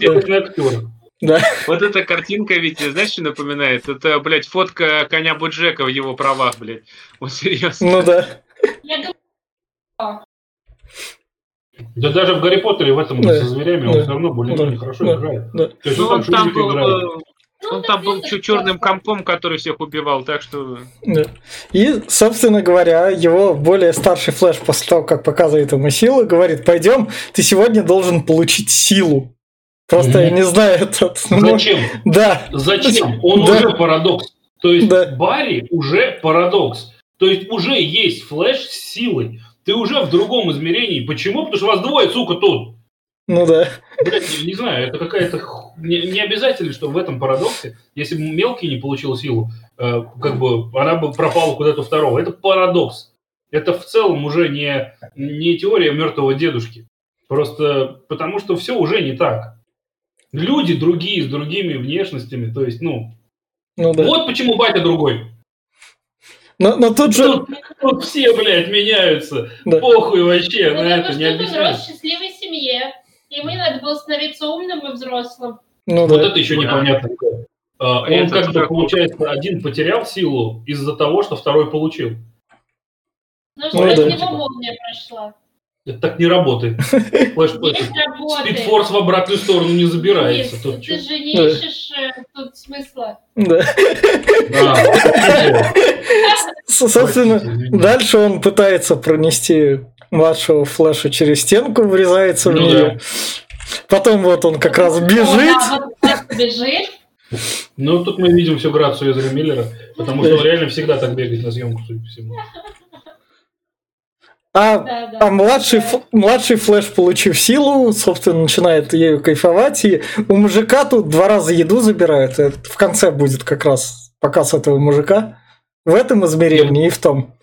Да. Вот эта картинка, ведь, знаешь, что напоминает? Это, блядь, фотка коня Боджека в его правах, блядь. Вот серьезно. Ну да. Да даже в Гарри Поттере в этом да. со зверями да. он все равно более-менее да. хорошо да. играет. Да. То есть ну, он там, там был, играет. Он там был черным компом, который всех убивал, так что... Да. И, собственно говоря, его более старший Флэш, после того, как показывает ему силу, говорит: пойдем, ты сегодня должен получить силу. Просто mm-hmm. я не знаю этот... Зачем? Но... Да. Зачем? Он да. уже парадокс. То есть да. Барри уже парадокс. То есть уже есть Флэш с силой. Ты уже в другом измерении. Почему? Потому что вас двое, сука, тут. Ну да. Блядь, не, не знаю, это какая-то... Не, не обязательно, что в этом парадоксе, если бы мелкий не получил силу, э, как бы она бы пропала куда-то второго. Это парадокс. Это в целом уже не, не теория мертвого дедушки. Просто потому что все уже не так. Люди другие, с другими внешностями. То есть, ну... ну да. Вот почему батя другой. Но, но тут, тут же... Тут все, блядь, меняются. Да. Похуй вообще. Ну, на это не объясняю. В счастливой семье. И мы надо было становиться умным и взрослым. Ну, вот да. это еще непонятно. Да. Он это как бы, получается, один потерял силу из-за того, что второй получил. Ну, что ну, от да. него молния прошла. Это так не работает. Спидфорс в обратную сторону не забирается. Нет, тут ты что? Же не да. ищешь тут смысла. Да. Собственно, дальше он пытается пронести младшего Флэша через стенку, врезается в нее. Потом вот он как раз бежит. Ну, тут мы видим всю грацию Эзры Миллера, потому что он реально всегда так бегает на съемку, судя по всему. А, да, да. а младший, ф- младший Флэш, получив силу, собственно, начинает ею кайфовать, и у мужика тут два раза еду забирают. Это в конце будет как раз показ этого мужика в этом измерении и в том.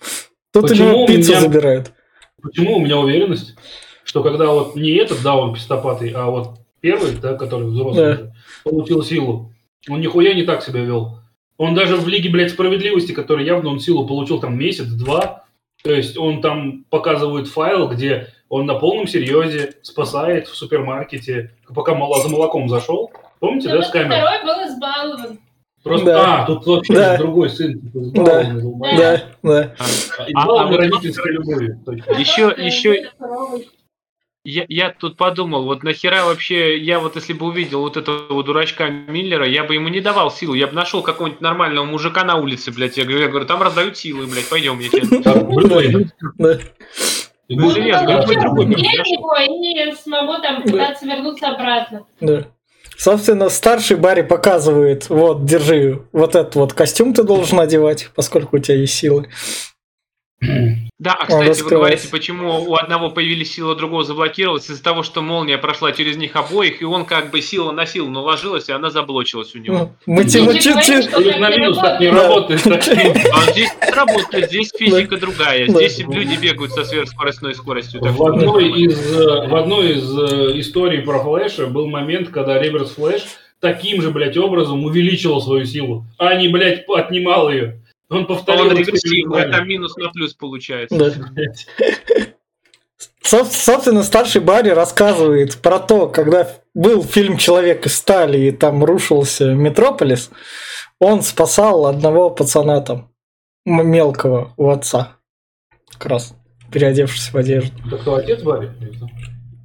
Тут почему у него пиццу у меня... забирают. Почему у меня уверенность, что когда вот не этот, да, он пистопатый, а вот первый, да, который взрослый, да. получил силу, он нихуя не так себя вел. Он даже в Лиге, блядь, справедливости, который явно он силу получил там месяц-два, то есть он там показывает файл, где он на полном серьезе спасает в супермаркете, пока мало за молоком зашел. Помните, да, да, с камерой? Второй был избалован. Просто, да. а, тут вообще да. другой сын. Типа, избалован. Да, да. да. да. Избалован а, родительской любовью. Еще, еще... Я, я тут подумал, вот нахера вообще, я вот если бы увидел вот этого дурачка Миллера, я бы ему не давал силу, я бы нашел какого-нибудь нормального мужика на улице, блядь, я говорю, я говорю там раздают силы, блядь, пойдем, я тебе... Ну, он его и смогу там пытаться вернуться обратно. Собственно, старший Барри показывает, вот, держи, вот этот вот костюм ты должен одевать, поскольку у тебя есть силы. Да, а, кстати, вы говорите, почему у одного появились силы, у другого заблокировалась из-за того, что молния прошла через них обоих, и он как бы сила на силу наложилась, и она заблочилась у него. Минус так не работает. А здесь работает, здесь физика другая, здесь люди бегают со сверхскоростной скоростью. В одной из историй про Флэша был момент, когда Реверс Флэш таким же, блядь, образом увеличил свою силу, а не, блядь, отнимал ее. Он повторил, а это минус на плюс получается. Да. Собственно, старший Барри рассказывает про то, когда был фильм «Человек из стали» и там рушился Метрополис, он спасал одного пацана там, мелкого, у отца, как раз переодевшись в одежду. Так кто, отец Барри?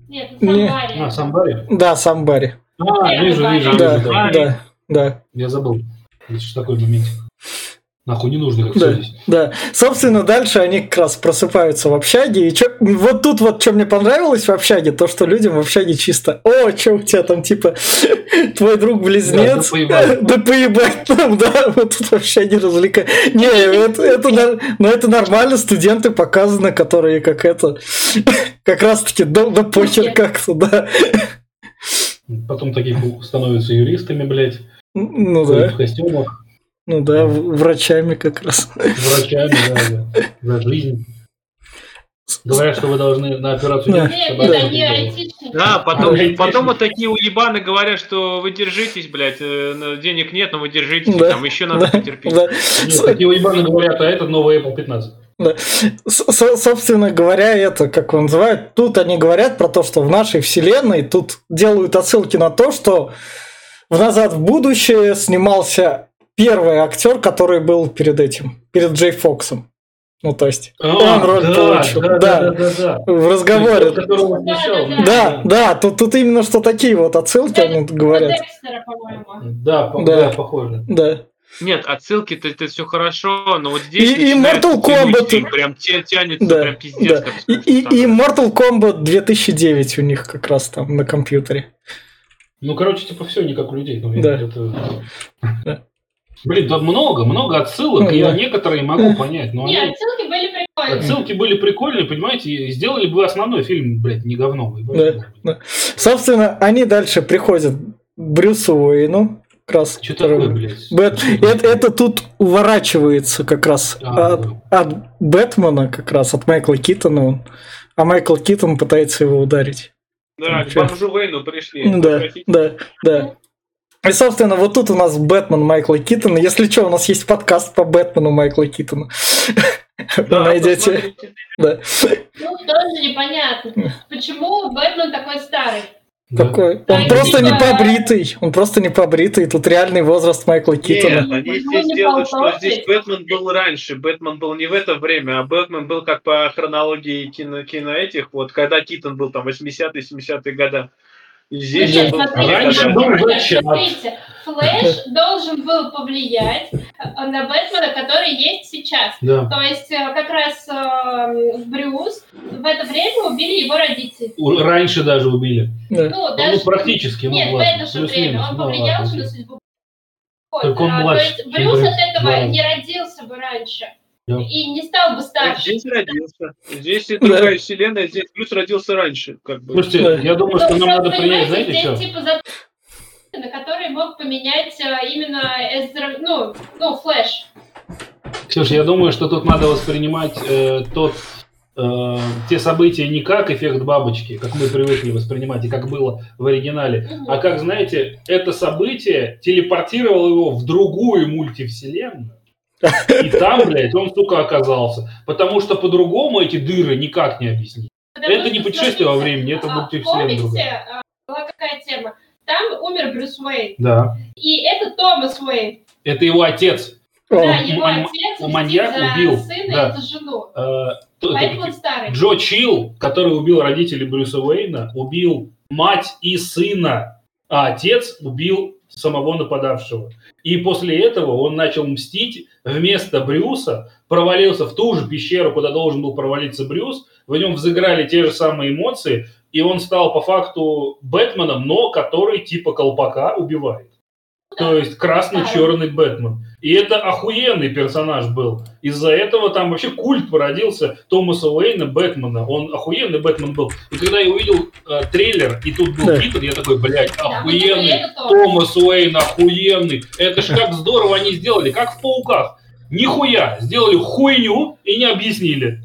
Нет, сам Не... Барри. А, сам Барри? Да, сам Барри. А, Я вижу, вижу, да, вижу. Да, да, да. Я забыл, что такое моментик. Нахуй не нужно, как да, все здесь. Да. Собственно, дальше они как раз просыпаются в общаге. И чё... Вот тут вот, что мне понравилось в общаге, то, что людям в общаге чисто «О, что у тебя там, типа, твой друг-близнец?» Да, да поебать там, да. Вот тут в общаге развлекают. Не, это, это, но это нормально, студенты показаны, которые как это... Как раз-таки да, да похер как-то, да. Потом такие становятся юристами, блядь. Ну да. В костюмах. Ну да, врачами как раз. Врачами, да, да. За жизнь. Говорят, что вы должны на операцию... Да, денег, да, да потом, а потом вот такие уебаны говорят, что вы держитесь, блядь, денег нет, но вы держитесь, да, там еще надо да, потерпеть. Да. Нет, такие уебаны говорят, а это новый Эпл пятнадцать. Да. Собственно говоря, это, как его называют, тут они говорят про то, что в нашей вселенной тут делают отсылки на то, что в «Назад в будущее» снимался... Первый актер, который был перед этим, перед Джей Фоксом. Ну, то есть, а, он роль да, получил. Да, да, да, да, да. В разговоре. Да, да, да, да. Тут, тут именно что такие вот отсылки, да, они говорят. Декстера, да, по- да, да, похоже. Да. Нет, отсылки-то это все хорошо, но вот здесь... И, и Mortal Kombat... Прям тянется, да, прям пиздец. Да. И, и, и Mortal Kombat две тысячи девять у них как раз там на компьютере. Ну, короче, типа все не как у людей. Ну, да. Это... Блин, тут много, много отсылок, и я некоторые могу понять. Но Нет, они... отсылки были прикольные. Отсылки были прикольные, понимаете, сделали бы основной фильм, блядь, не говновый. Да, да. Собственно, они дальше приходят к Брюсу Уэйну. Как раз, что который... такое, блядь? Бэт... Это, это тут уворачивается как раз а, от, да. от Бэтмена, как раз от Майкла Китона. Он. А Майкл Китон пытается его ударить. Да, к бомжу Уэйну пришли. Да, прекратить. да, да. И, собственно, вот тут у нас Бэтмен Майкла Китона. Если что, у нас есть подкаст по Бэтмену Майкла Китона. Вы найдете. Да. Ну, тоже непонятно. Почему Бэтмен такой старый? Такой. Он просто не побритый. Он просто не побритый. Тут реальный возраст Майкла Китона. Нет, они здесь делают, что здесь Бэтмен был раньше. Бэтмен был не в это время, а Бэтмен был как по хронологии кино, кино этих, вот, когда Китон был там восьмидесятые, семидесятые годы. Здесь Нет, смотрите, раньше был смотрите, Флэш должен был повлиять на Бэтмена, который есть сейчас. Да. То есть как раз э, Брюс в это время убили его родителей. Раньше даже убили. Да. Ну, он даже... практически. Нет, ну, в это же время. Он да, повлиял же на судьбу. Вот. Он а, то есть Брюс от этого да. не родился бы раньше. Да. И не стал бы старше. Здесь родился. Здесь и другая да. вселенная, здесь Брюс родился раньше. Как бы. Слушайте, да. я думаю, что ну, нам надо принять, знаете, здесь, что? Типа, за... на который мог поменять а, именно Эзра... ну, ну, Флэш. Ксюша, я думаю, что тут надо воспринимать э, тот э, те события не как эффект бабочки, как мы привыкли воспринимать и как было в оригинале, а как, знаете, это событие телепортировало его в другую мультивселенную. И там, блядь, он, сука, оказался. Потому что по-другому эти дыры никак не объяснить. Потому это не путешествие во времени, это мультивселенная. В комиксе была какая тема? Там умер Брюс Уэйн. Да. И это Томас Уэйн. Это его отец. Да, его отец убил сына, да, и за жену. А, Поэтому он старый. Джо Чилл, который убил родителей Брюса Уэйна, убил мать и сына, а отец убил самого нападавшего. И после этого он начал мстить вместо Брюса, провалился в ту же пещеру, куда должен был провалиться Брюс, в нем взыграли те же самые эмоции, и он стал по факту Бэтменом, но который типа колпака убивает. То есть красно-черный Бэтмен. И это охуенный персонаж был. Из-за этого там вообще культ породился Томаса Уэйна Бэтмена. Он охуенный Бэтмен был. И когда я увидел э, трейлер, и тут был Китон, я такой, блядь, охуенный Томас Уэйн, охуенный. Это ж как здорово они сделали, как в «Пауках». Нихуя. Сделали хуйню и не объяснили.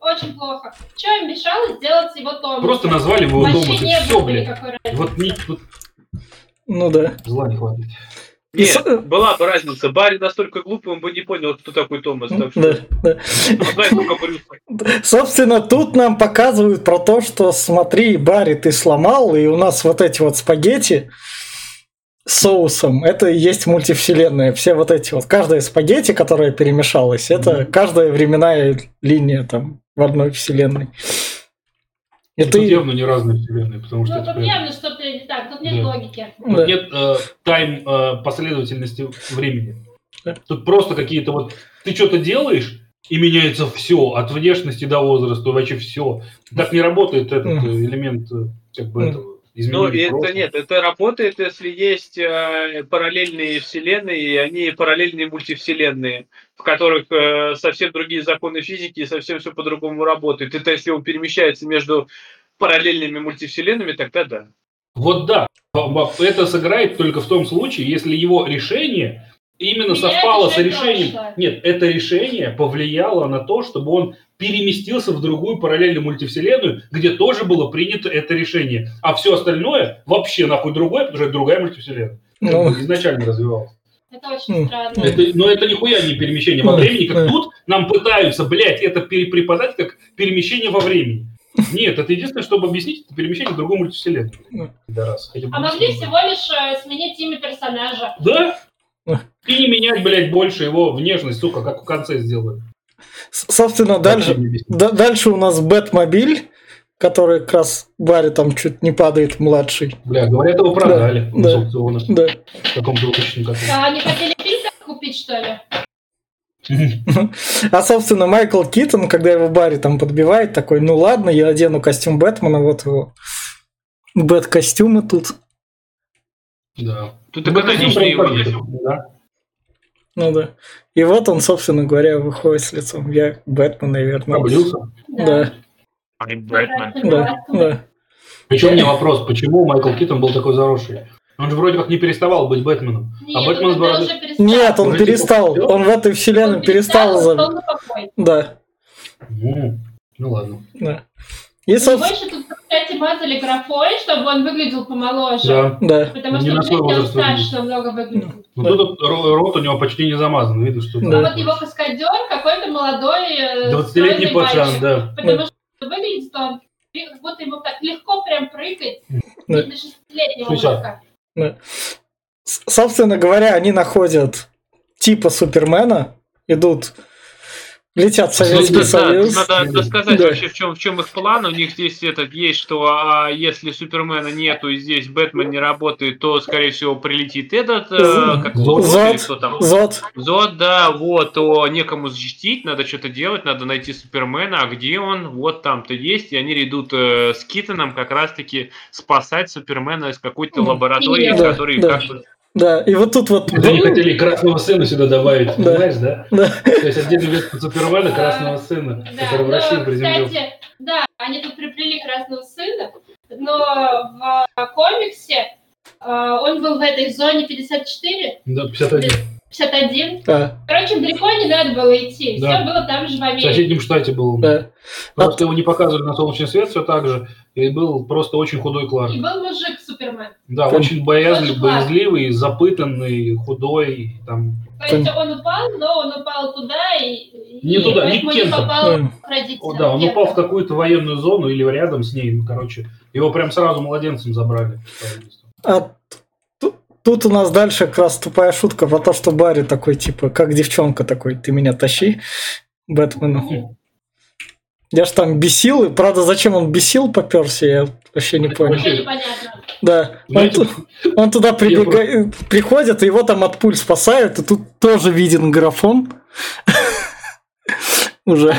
Очень плохо. Что им мешало сделать его Томасом? Просто назвали его Томасом. Все, блядь. Вот не... Ну да. Зла не хватит. Нет, была бы разница. Барри настолько глупый, он бы не понял, кто такой Томас. Так что... да, да. Собственно, тут нам показывают про то, что смотри, Барри, ты сломал, и у нас вот эти вот спагетти с соусом, это и есть мультивселенная. Все вот эти вот. Каждая спагетти, которая перемешалась, это каждая временная линия там в одной вселенной. И тут ты... явно не разные вселенные, потому что... Ну, тут прям... явно что-то не так, тут нет, да, логики. Тут, да, нет э, тайм э, последовательности времени. Да. Тут просто какие-то вот... Ты что-то делаешь, и меняется все, от внешности до возраста, вообще все. Так не работает этот mm. элемент как бы, mm. этого. Ну, это нет, это работает, если есть э, параллельные вселенные, и они параллельные мультивселенные, в которых э, совсем другие законы физики, и совсем все по-другому работает. Это если он перемещается между параллельными мультивселенными, тогда да. Вот да. Это сыграет только в том случае, если его решение именно совпало с решением... Точно. Нет, это решение повлияло на то, чтобы он... переместился в другую параллельную мультивселенную, где тоже было принято это решение. А все остальное вообще нахуй другое, потому что это другая мультивселенная. Ну, изначально развивалась. Это очень странно. Это, но это нихуя не перемещение во времени, как тут нам пытаются, блядь, это преподать как перемещение во времени. Нет, это единственное, чтобы объяснить это перемещение в другую мультивселенную. Раз, а могли всего лишь сменить имя персонажа. Да? И не менять, блядь, больше его внешность, сука, как в конце сделали. Собственно, дальше, да, дальше у нас Бэтмобиль, который как раз Барри там чуть не падает, младший. Бля, говорят, его продали. Да, да. В каком-то очень каком-то. Они хотели пиздец купить, что ли? А, собственно, Майкл Китон, когда его Барри там подбивает, такой, ну ладно, я одену костюм Бэтмена, вот его Бэт-костюмы тут. Да. Тут и Бэт-костюм, да. Ну да. И вот он, собственно говоря, выходит с лицом. Я Бэтмен, наверное. Облился? Да. I'm Batman. Да, да. Причем у меня вопрос, почему Майкл Китон был такой заросший? Он же вроде как не переставал быть Бэтменом. Нет, а Бэтмен сборозил... Нет, он Может, перестал. Типа... Он в этой вселенной он перестал. Он стал на покой. Да. Ну, ну ладно. Да. И, собственно... Больше тут, кстати, мазали графой, чтобы он выглядел помоложе. Да, да. Потому не что он выглядел старше, много выглядел. Ну, да. Тут рот у него почти не замазан, видно, что... Да. А вот его каскадер какой-то молодой, двадцатилетний пацан, мальчик, да. Потому да. что выглядит он, как будто ему так легко прям прыгать, да. до шестилетнего мужика. Да. Собственно говоря, они находят типа Супермена, идут... Летят в Советский ну, да, Союз. Да, надо рассказать да. вообще, в чем, в чем их план. У них здесь этот, есть, что а, если Супермена нету и здесь Бэтмен не работает, то, скорее всего, прилетит этот, э, как Зод, Зод, или кто там? Зод. Зод, да, вот, то некому защитить, надо что-то делать, надо найти Супермена, а где он? Вот там-то есть, и они идут э, с Китоном как раз-таки спасать Супермена из какой-то лаборатории, да, который да. как-то... Да, и вот тут вот... Они хотели красного сына сюда добавить, да. понимаешь, да? да? То есть отдельный вес под Супермена красного сына, да, который в России приземлил. Кстати, да, они тут приплели красного сына, но в комиксе он был в этой зоне пятьдесят четыре. Да, пятьдесят один. пятьдесят один. Да. Короче, далеко не надо было идти. Да. Все было там же в Америке. В соседнем штате был. Да. Просто да. Его не показывали на солнечный свет, все так же. И был просто очень худой Кларк. И был мужик Супермен. Да, там очень боязливый, боязливый, запытанный, худой. Там. То есть он упал, но он упал туда и, не и туда, поэтому не, не попал к родителям. О, да, он упал в какую-то военную зону или рядом с ней. Ну, короче, его прям сразу младенцем забрали. А... Тут у нас дальше как раз тупая шутка про то, что Барри такой, типа, как девчонка такой, ты меня тащи, Бэтмену. Я ж там бесил, и правда, зачем он бесил попёрся, я вообще не понял. Вообще непонятно. Да, он, он туда прибегает, приходит, и его там от пуль спасают, и тут тоже виден графон. Уже.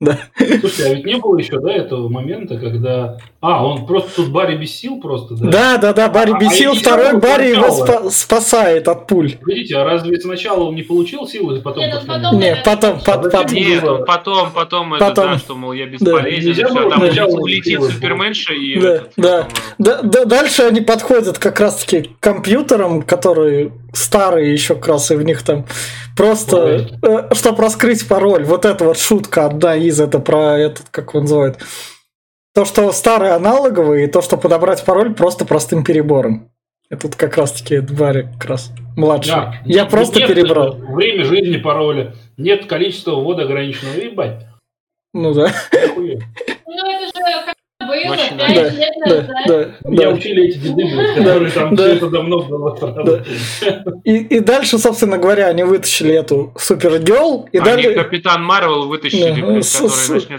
Да. Слушай, а ведь не было еще, да, этого момента, когда... А, он просто тут Барри бесил просто, да? Да, да, да, Барри бесил, а, второй Барри сначала... его спа- спасает от пуль. Видите, а разве сначала он не получил силы, потом... Нет, потом... Нет, потом, потом, потом, нет, потом, потом, потом, потом. Это, да, что, мол, я бесполезен, да. Все, там да. Улетит да. Суперменша и... Да, этот, да. Да, да, дальше они подходят как раз-таки к компьютерам, которые старые еще как раз, и в них там... Просто, э, чтобы раскрыть пароль, вот эта вот шутка одна из, это про этот, как он называет, то, что старые аналоговые, и то, что подобрать пароль просто простым перебором. И тут как раз-таки Барри как раз младший. Да, я нет, просто нет, перебрал. Время жизни пароля, нет количества ввода ограниченного, ебать. Ну да. Ну это же как было, пять лет назад. Меня учили эти деды, которые там все это давно было. И дальше, собственно говоря, они вытащили эту Супергерл. Они Капитан Марвел вытащили, который начнет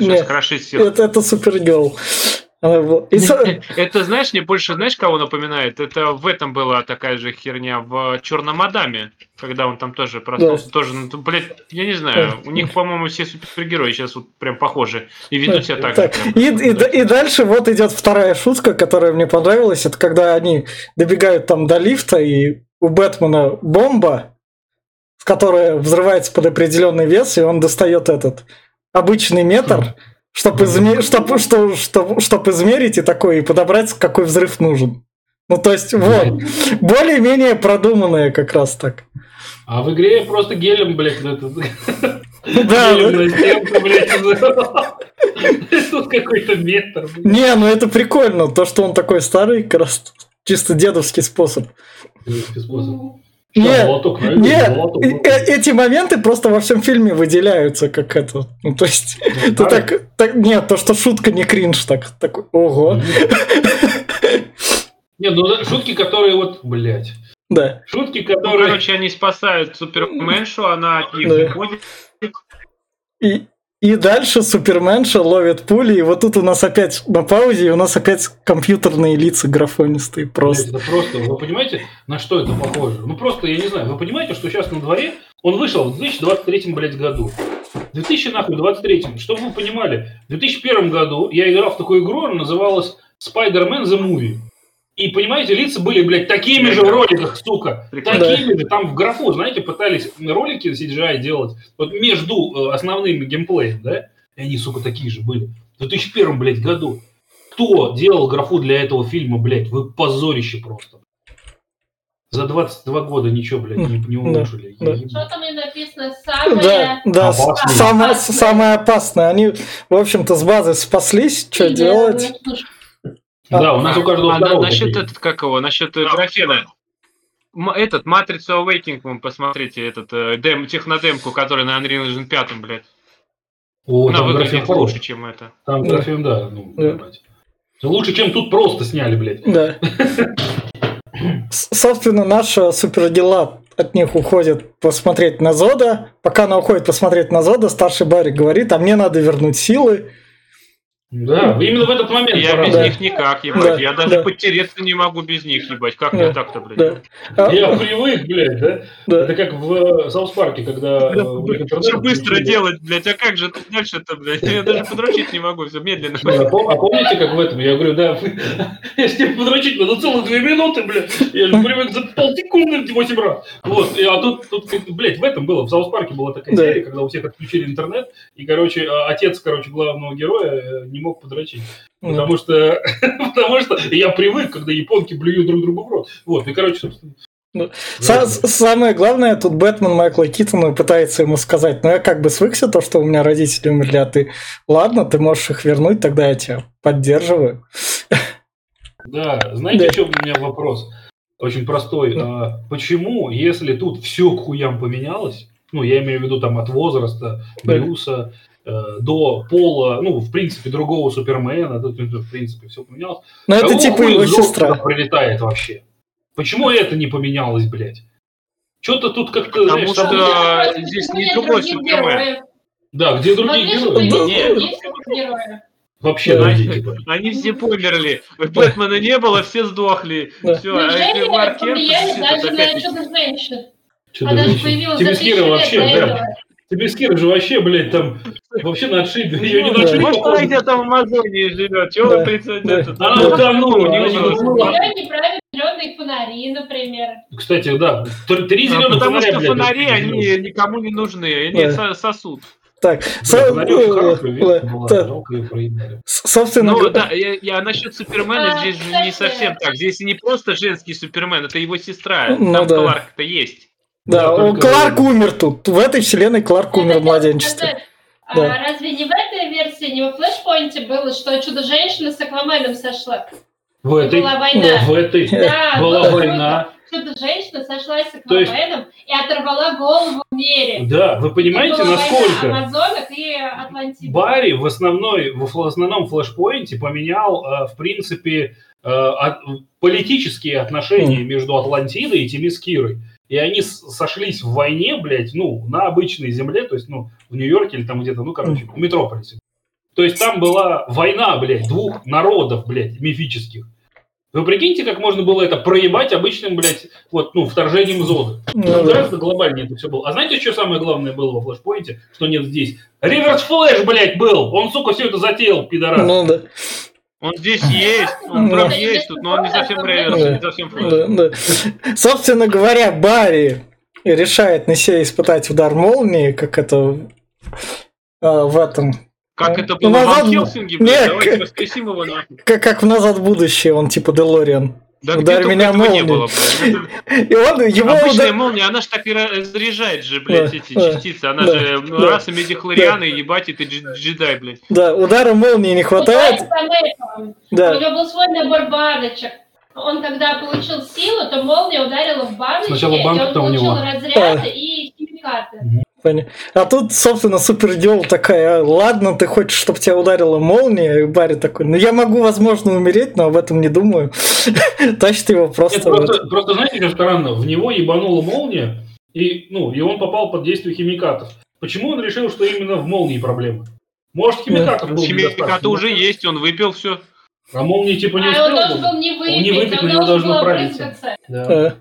сейчас крошить всех. Это Супергерл. Это, знаешь, мне больше, знаешь, кого напоминает? Это в этом была такая же херня в «Черном Адаме», когда он там тоже проснулся. Тоже, блядь, я не знаю, у них, по-моему, все супергерои сейчас вот прям похожи и ведут себя так же. И дальше вот идет вторая шутка, которая мне понравилась. Это когда они добегают там до лифта, и у Бэтмена бомба, которая взрывается под определенный вес, и он достает этот обычный метр, чтобы изме... чтоб, чтоб, чтоб, чтоб измерить и такой, и подобрать, какой взрыв нужен. Ну, то есть, вот. Более-менее продуманное как раз так. А в игре просто гелем, блядь, этот... Да, да. Тут какой-то метр. Не, ну это прикольно. То, что он такой старый, как раз чисто дедовский способ. Дедовский способ. Нет, молоток, нет, молоток, молоток. Эти моменты просто во всем фильме выделяются, как это. Ну, то есть, ну, ты так, так, нет, то, что шутка не кринж, так, такой, ого. Нет, ну, шутки, которые вот, блядь. Да. Шутки, которые... Ну, короче, они спасают Суперменшу, она от них выходит. И... И дальше Суперменша ловит пули, и вот тут у нас опять на паузе, и у нас опять компьютерные лица графонистые просто. Это просто, вы понимаете, на что это похоже? Ну просто, я не знаю, вы понимаете, что сейчас на дворе, он вышел в две тысячи двадцать третьем, блядь, году. В две тысячи двадцать третьем, чтобы вы понимали, в две тысячи первом году я играл в такую игру, она называлась Spider-Man The Movie. И, понимаете, лица были, блядь, такими же в роликах, сука. Такими же. Там в графу, знаете, пытались ролики си джи ай делать вот между основным геймплеем, да? И они, сука, такие же были. В две тысячи первом, блядь, году. Кто делал графу для этого фильма, блядь? Вы позорище просто. За двадцать два года ничего, блядь, не, не улучшили. Да, да. Что там и написано? Самое... Да, да. Самое, самое опасное. Они, в общем-то, с базы спаслись. Что делать? А, да, у нас у каждого а, второго. Насчет этот, как его, насчет да, графена. Этот, Матрицу Awakening, посмотрите, этот, дем, технодемку, которая на Unreal Engine пять, блядь. О, она выглядит лучше, чем это. Там графен, да. да, ну, да. Лучше, чем тут просто сняли, блядь. Да. Собственно, наша супергела от них уходит посмотреть на Зода. Пока она уходит посмотреть на Зода, старший Барри говорит, а мне надо вернуть силы. Да, именно в этот момент. Я пора. без да. них никак, ебать. Да, я даже да. подтереться не могу без них, ебать. Как да. я так-то, блядь? Да. Я а... привык, блядь, да? да? Это как в Саус-Парке, когда... Да, блядь, все быстро и... делать, блядь, а как же тут дальше-то, блядь? Я даже подручить не могу, все медленно. Да, а помните, как в этом? Я говорю, да, я же тебе подручить надо целых две минуты, блядь. Я же привык за полсекунды восемь раз. Вот, а тут, тут, блядь, в этом было. В Саус-Парке была такая да. серия, когда у всех отключили интернет, и, короче, отец, короче, главного героя не мог подрочить, mm-hmm. потому что потому что я привык, когда японки блюют друг другу в рот. Вот, и, короче, собственно, Ну, да, с- да. Самое главное, тут Бэтмен Майкла Китона пытается ему сказать: ну я как бы свыкся, то, что у меня родители умерли, а ты ладно, ты можешь их вернуть, тогда я тебя поддерживаю. Да, знаете, да. Еще у меня вопрос очень простой. Да. А почему, если тут все к хуям поменялось, ну я имею в виду там от возраста, Брюса, да. э, до пола, ну в принципе другого Супермена, тут в принципе все поменялось. Но кого это типа его сестра прилетает вообще? Почему это не поменялось, блядь? Что-то тут как-то, знаешь, что-то здесь не другой Супермен. Да, где другие герои? Вообще, найдите. Они все померли. Бэтмена не было, все сдохли. Все, а эти маркеры... Повлияли даже на что-то женщин. Она же появилась за тысячи лет до этого. Тебескир же вообще, блядь, там вообще на отшибе. Ее не на отшибе. Может, она где-то в Амазонии живет. Чего вы представляете? Она утонула. У нее неправильно зеленые фонари, например. Кстати, да. Три зеленых фонаря, потому что фонари, они никому не нужны. Они сосут. Так, собственно... Ну, да, я насчет Супермена здесь же не совсем так. Здесь не просто женский Супермен, это его сестра. Там Кларк-то есть. Да, да, Кларк он... умер тут. В этой вселенной Кларк умер в младенчестве. А да. Разве не в этой версии, не во Флэшпойнте было, что Чудо-женщина с Акваменом сошла? В этой? Была война. Да, в этой. Да, была война. Чудо-женщина сошлась с Акваменом есть... и оторвала голову Мере. Да, вы понимаете, насколько Амазонок и Атлантиды. Барри в, основной, в основном Флэшпойнте поменял, в принципе, политические отношения mm. между Атлантидой и Темескирой. И они сошлись в войне, блядь, ну, на обычной земле, то есть, ну, в Нью-Йорке или там где-то, ну, короче, в Метрополисе. То есть там была война, блядь, двух народов, блядь, мифических. Вы прикиньте, как можно было это проебать обычным, блядь, вот, ну, вторжением Зоды. Ну, гораздо глобальнее это все было. А знаете, что самое главное было во Флэшпойнте, что нет здесь? Реверс Флэш, блядь, был! Он, сука, все это затеял, пидорас. Ну, да. Он здесь есть, он прям да. есть тут, но он не совсем реверс, да. не совсем фронт. Да, да. Собственно говоря, Барри решает на себе испытать удар молнии, как это а, в этом... Как это было в Манхилсинге? Давайте воскресим его нахуй. Как, как в «Назад в будущее», он типа Делориан. Да, удар меня молнией. Было, и он, его обычная удар... молния, она же так и разряжает же, блядь, да, эти да, частицы. Она да, же да, раса медихлориана, да, ебать, это джедай, блядь. Да, удара молнии не хватает. Да. У него был свой набор баночек. Он когда получил силу, то молния ударила в баночки, и он получил разряды да. и химикаты. Угу. А тут, собственно, Супергерл такая: ладно, ты хочешь, чтобы тебя ударила молния? И Барри такой: ну я могу, возможно, умереть, но об этом не думаю. Тащит его просто... Просто, знаете, как странно, в него ебанула молния, и он попал под действие химикатов. Почему он решил, что именно в молнии проблема? Может, химикатов был недостаточно? Химикаты уже есть, он выпил все. А молния типа не успел? А он должен был не выпить, он должен был опрыскаться. Да.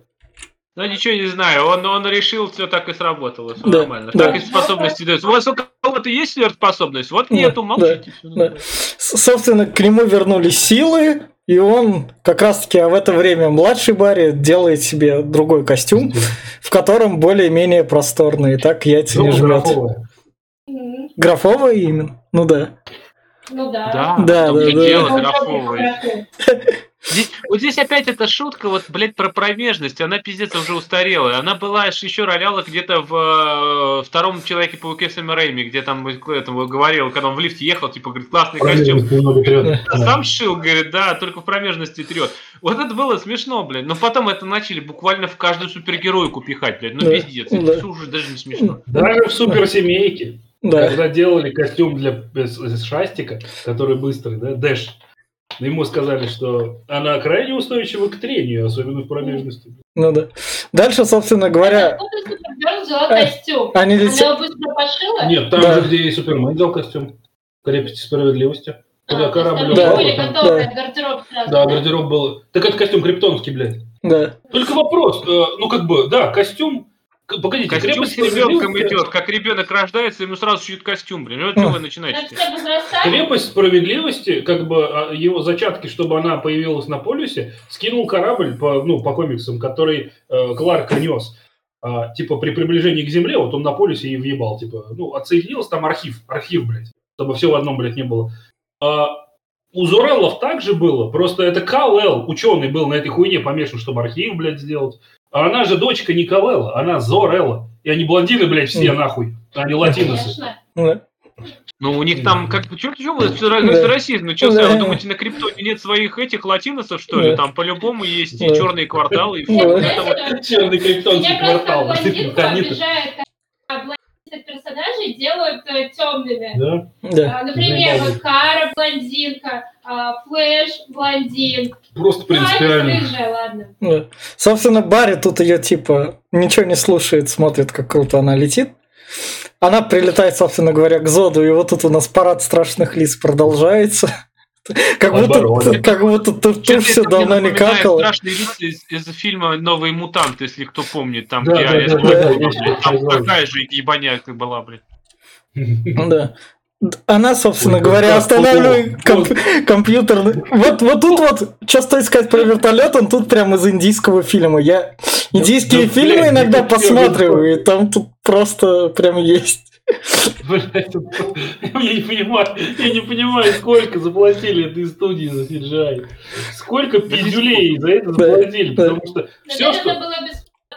Ну, ничего не знаю, он, он решил, все так и сработало, все да, нормально, да. так и способности даются. У вас у кого-то есть сверхспособность? Вот да, нету, молчите. Да, да. Собственно, к нему вернулись силы, и он как раз-таки в это время младший Барри делает себе другой костюм, да. в котором более-менее просторный, и так яйца ну, не жмет. Графовая именно, ну да. Ну да. Да, да, да, да. Дело графовое. Здесь, вот здесь опять эта шутка, вот, блядь, про промежность, она, пиздец, уже устарела. Она была еще роляла где-то в э, втором «Человеке-пауке» Сэма Рэйми, где там этому, говорил, когда он в лифте ехал, типа, говорит, классный костюм. А сам шил, говорит, да, только в промежности трет. Вот это было смешно, блядь. Но потом это начали буквально в каждую супергероику пихать, блядь. Ну, пиздец, это уже даже не смешно. Даже в «Суперсемейке», когда делали костюм для Шастика, который быстрый, да, Дэш. Ему сказали, что она крайне устойчива к трению, особенно в промежности. Ну да. Дальше, собственно говоря... Супермен взяла костюм. Они она летят... его быстро пошила? Нет, там да. же, где и Супермен взял костюм. Крепости справедливости. Куда а, корабль да. были готовы, да. гардероб сразу. Да, гардероб был... Так это костюм криптонский, блядь. Да. Только вопрос. Ну как бы, да, костюм... Погодите, костюм с ребенком идет, как ребенок рождается, ему сразу шьют костюм, блин, вот что вы начинаете. Крепость справедливости, как бы его зачатки, чтобы она появилась на полюсе, скинул корабль по, ну, по комиксам, который э, Кларк нес, э, типа при приближении к Земле, вот он на полюсе и въебал, типа, ну отсоединился там архив, архив, блядь, чтобы все в одном, блядь, не было. Э, У Зуреллов также было, просто это Кал-Эл, ученый был на этой хуйне помешан, чтобы архив, блядь, сделать. А она же дочка не Кал-Элла, она Зор-Элла. И они блондины, блядь, все нахуй, они латиносы. Ну, у них там, как, черт чего, федеральный расизм, ну, что, вы думаете, на Криптоне нет своих этих латиносов, что ли? Там по-любому есть и черные кварталы, и все. Черный криптонский квартал. Меня просто обижает, когда персонажей делают темными. Да? Да. Например, вот Кара блондинка, Флэш блондин. Просто принципиально. Ладно. Да. Собственно, Барри тут ее типа ничего не слушает, смотрит, как круто она летит. Она прилетает, собственно говоря, к Зоду, и вот тут у нас парад страшных лис продолжается. Как будто, как будто тут все давно не какало. Страшный лис из, из фильма «Новые мутанты», если кто помнит. Там да, где да, да, да, да, там такая же ебанятка была, блядь. Да. Она, собственно Ой, говоря, да, останавливает да, комп- да. компьютерный... Вот, вот тут вот, что стоит сказать про вертолет, он тут прямо из индийского фильма. Я индийские да, фильмы да, иногда да, посматриваю, да, и там тут просто прям есть... Блять, я не понимаю, я не понимаю, сколько заплатили этой студии за си джи ай. Сколько пиздюлей за это заплатили, потому что все что,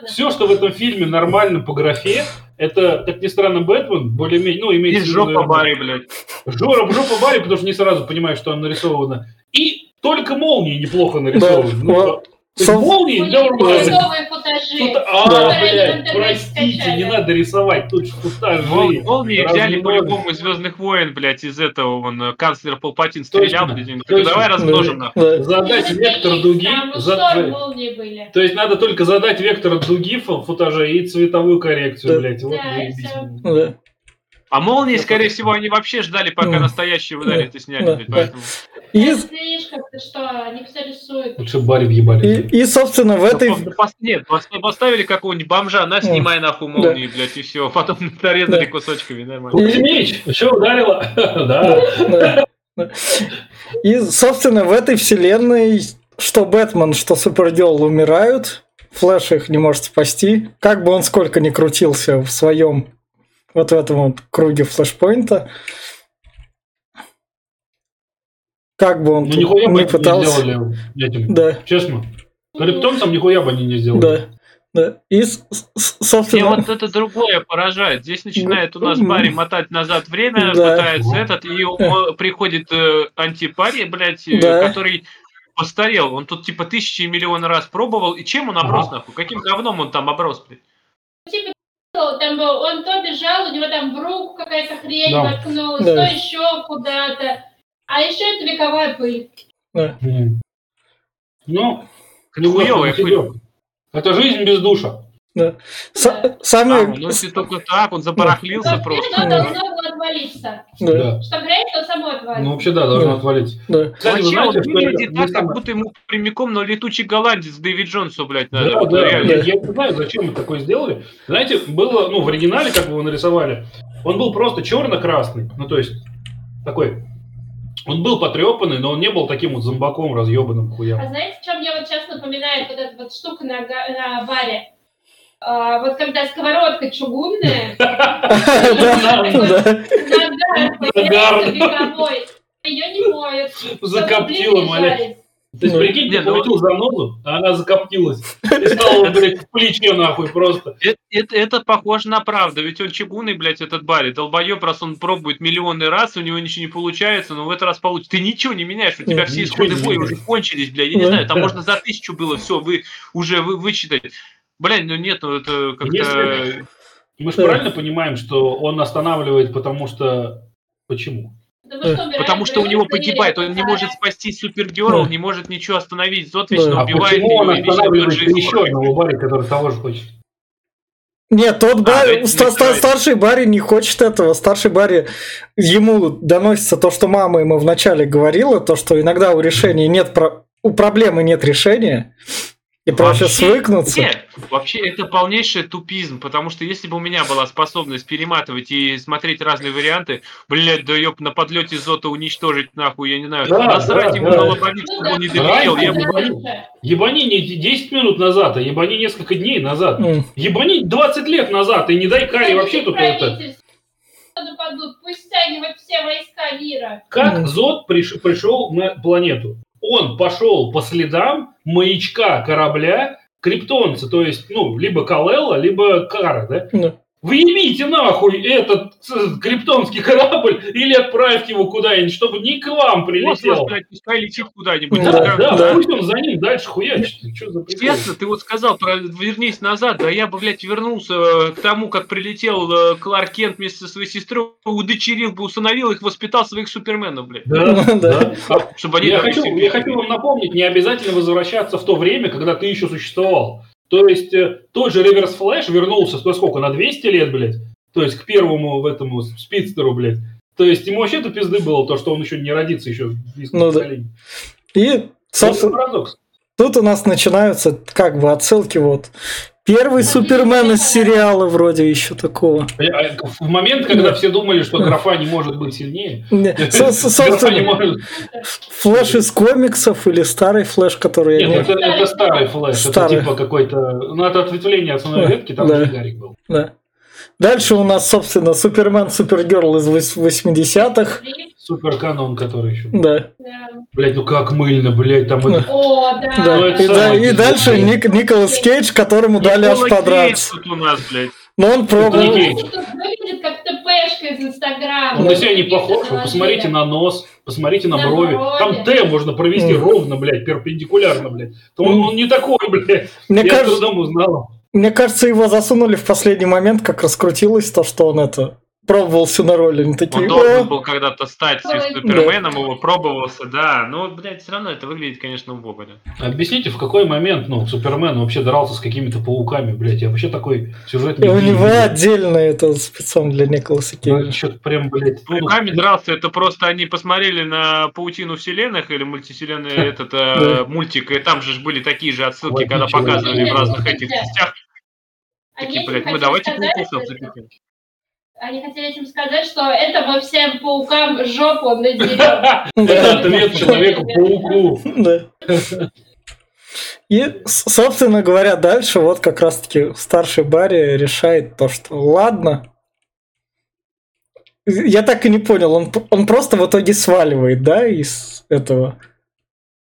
все, что в этом фильме нормально по графе, это, как ни странно, Бэтмен, более-менее, ну, имеется в виду... И жопа наверное, Барри, блядь. Жора, жопа Барри, потому что не сразу понимаешь, что там нарисовано. И только молнии неплохо нарисованы. Да. Ну, Сам... Молнии, да, новые футажи. Фута... А, блядь, простите, скачали. Не надо рисовать, тут же футажи. Молнии размножили. Взяли по-любому из «Звездных войн», блядь, из этого, вон, канцлер Палпатин стрелял. Точно. Точно. Давай размножим, да. Да. Задать и вектор дуги. Зад... То есть надо только задать вектор дуги футажа и цветовую коррекцию, да. Блядь. Вот да, да. А молнии, скорее всего, они вообще ждали, пока да. настоящие выдали, ты сняли, да. блядь, поэтому... И... Лучше Барри въебали. И, и собственно, в этой... Нет, поставили какого-нибудь бомжа, на, снимай нахуй молнии, да. блядь, и все. Потом нарезали да. кусочками, нормально. Кузьмич, еще ударила. Да. И, собственно, в этой вселенной, что Бэтмен, что Супергёрл умирают, Флэш их не может спасти. Как бы он сколько ни крутился в своем, вот в этом вот круге Флэшпойнта, как бы он ну, тут не пытался. Не сделали, да. Честно. Криптон там нихуя бы они не сделали. Да. Да. И, собственно... Мне вот это другое поражает. Здесь начинает у нас Барри мотать назад время, да. пытается этот, и приходит э, антипарри, блядь, да. который постарел. Он тут типа тысячи и миллион раз пробовал. И чем он оброс, а-а-а. Нахуй? Каким говном он там оброс, блядь? Там был, он то бежал, у него там в руку какая-то хрень да. воткнулась, да. то еще куда-то. А еще это вековая пыль. Да. Ну, хуевая пыль. Это жизнь без душа. Да. Да. Самый... А, ну, если только так, он забарахлился да. просто. Что должно было отвалиться. Да. Что грязь, то само отвалится. Ну, вообще, да, должно да. отвалиться. Да. Кстати, вообще, знаете, он выглядит так, как будто ему прямиком на летучий голландец Дэвид Джонсу, блядь, надо. Да, вот, да, реально. Я, я не знаю, зачем мы такое сделали. Знаете, было, ну, в оригинале, как его нарисовали, он был просто черно-красный. Ну, то есть, такой... Он был потрепанный, но он не был таким вот зомбаком разъебанным хуям. А знаете, чем мне вот сейчас напоминает вот эта вот штука на, на баре? А, вот когда сковородка чугунная, ее не моют. Закоптила, моля. То есть, прикинь, ты получил занозу, а она закоптилась. И стала, блядь, в плече, нахуй, просто. Это, это, это похоже на правду. Ведь он чугунный, блядь, этот Барри. Долбоеб, раз он пробует миллионы раз, у него ничего не получается, но в этот раз получится. Ты ничего не меняешь, у тебя ну, все исходы боя уже кончились, блядь. Я не знаю, там можно за тысячу было, все, вы уже вы, вычитали. Блядь, ну нет, ну это как-то... Если... Мы же правильно понимаем, что он останавливает, потому что... Почему? Потому что у него погибает, он не может спасти Супергерл, не может ничего остановить. Зод вечно убивает его. А почему он останавливает еще одного Барри, который того же хочет? Нет, тот Барри, старший Барри не хочет этого. Старший Барри, ему доносится то, что мама ему вначале говорила, то, что иногда у решения нет, у проблемы нет решения. И проще свыкнуться. Нет, вообще это полнейший тупизм, потому что если бы у меня была способность перематывать и смотреть разные варианты, блядь, да ёб, на подлете Зота уничтожить нахуй, я не знаю, да, насрать да, ему да. на лобовик, чтобы он не доберел, я бы... Ебани не десять минут назад, а ебани несколько дней назад. Mm. Ебани двадцать лет назад, и не дай Каре вообще тут это... Пусть стягивают все войска мира. Как Зод приш, пришел на планету? Он пошел по следам маячка корабля криптонца, то есть, ну, либо Кал-Элла, либо Кара, да? Да. Выебите нахуй этот криптонский корабль или отправьте его куда-нибудь, чтобы не к вам прилетел. Вот, блядь, пускай летит куда-нибудь. Да, да, да, да. Пусть он за ним дальше хуячит. Честно, ты вот сказал, про вернись назад, а я бы, блядь, вернулся к тому, как прилетел Кларк Кент вместе со своей сестрой, удочерил бы, усыновил их, воспитал своих суперменов, блядь. Да, да. Чтобы они я, хочу, я хочу вам напомнить, не обязательно возвращаться в то время, когда ты еще существовал. То есть тот же Реверс Флэш вернулся, ну сколько, на двести лет, блядь? То есть к первому этому спидстеру, блядь. То есть ему вообще-то пизды было то, что он еще не родится, еще несколько ну, поколений. Да. И, собственно, тут у нас начинаются как бы отсылки вот... Первый Супермен из сериала вроде еще такого. В момент, когда все думали, что графа не может быть сильнее. Собственно, Флэш из комиксов или старый Флэш, который... Нет, это старый Флэш. Это типа какой-то... Ну, это ответвление от основной ветки, там уже Гарик был. Дальше у нас, собственно, Супермен, Супергерл из восьмидесятых. Суперканон, который еще... Да. Блять, ну как мыльно, блять, там... Да. Это... О, да. Да. И, да, и дальше Ник, Николас Кейдж, которому Николас дали аж подраться. Кейдж тут у нас, блядь. Но он пробовал... Он выглядит как ТПшка из Инстаграма. Он на себя не похож, вы посмотрите на нос, посмотрите на, на брови. брови. Там Т можно провести mm. ровно, блядь, перпендикулярно, блядь. Он, mm. он не такой, блядь. Мне Я кажется... с трудом узнал. Мне кажется, его засунули в последний момент, как раскрутилось то, что он это... Пробовался на роли, не такие. Он должен был когда-то стать Суперменом, да. Его пробовался, да. Но, блядь, все равно это выглядит, конечно, убого. Объясните, в какой момент, ну, Супермен вообще дрался с какими-то пауками, блядь. Я вообще такой сюжет не видел. У него отдельно это спецом для Николаса Кейджа. Ну, что-то прям, блядь. С пауками дрался, это просто они посмотрели на паутину вселенных или мультивселенной этот мультик, и там же были такие же отсылки, когда показывали в разных этих частях. Такие, блядь, мы давайте пауков запихнем. Они хотели этим сказать, что это мы всем паукам жопу надерем. Это ответ человеку-пауку. И, собственно говоря, дальше вот как раз-таки старший Барри решает то, что ладно. Я так и не понял, он, он просто в итоге сваливает, да, из этого...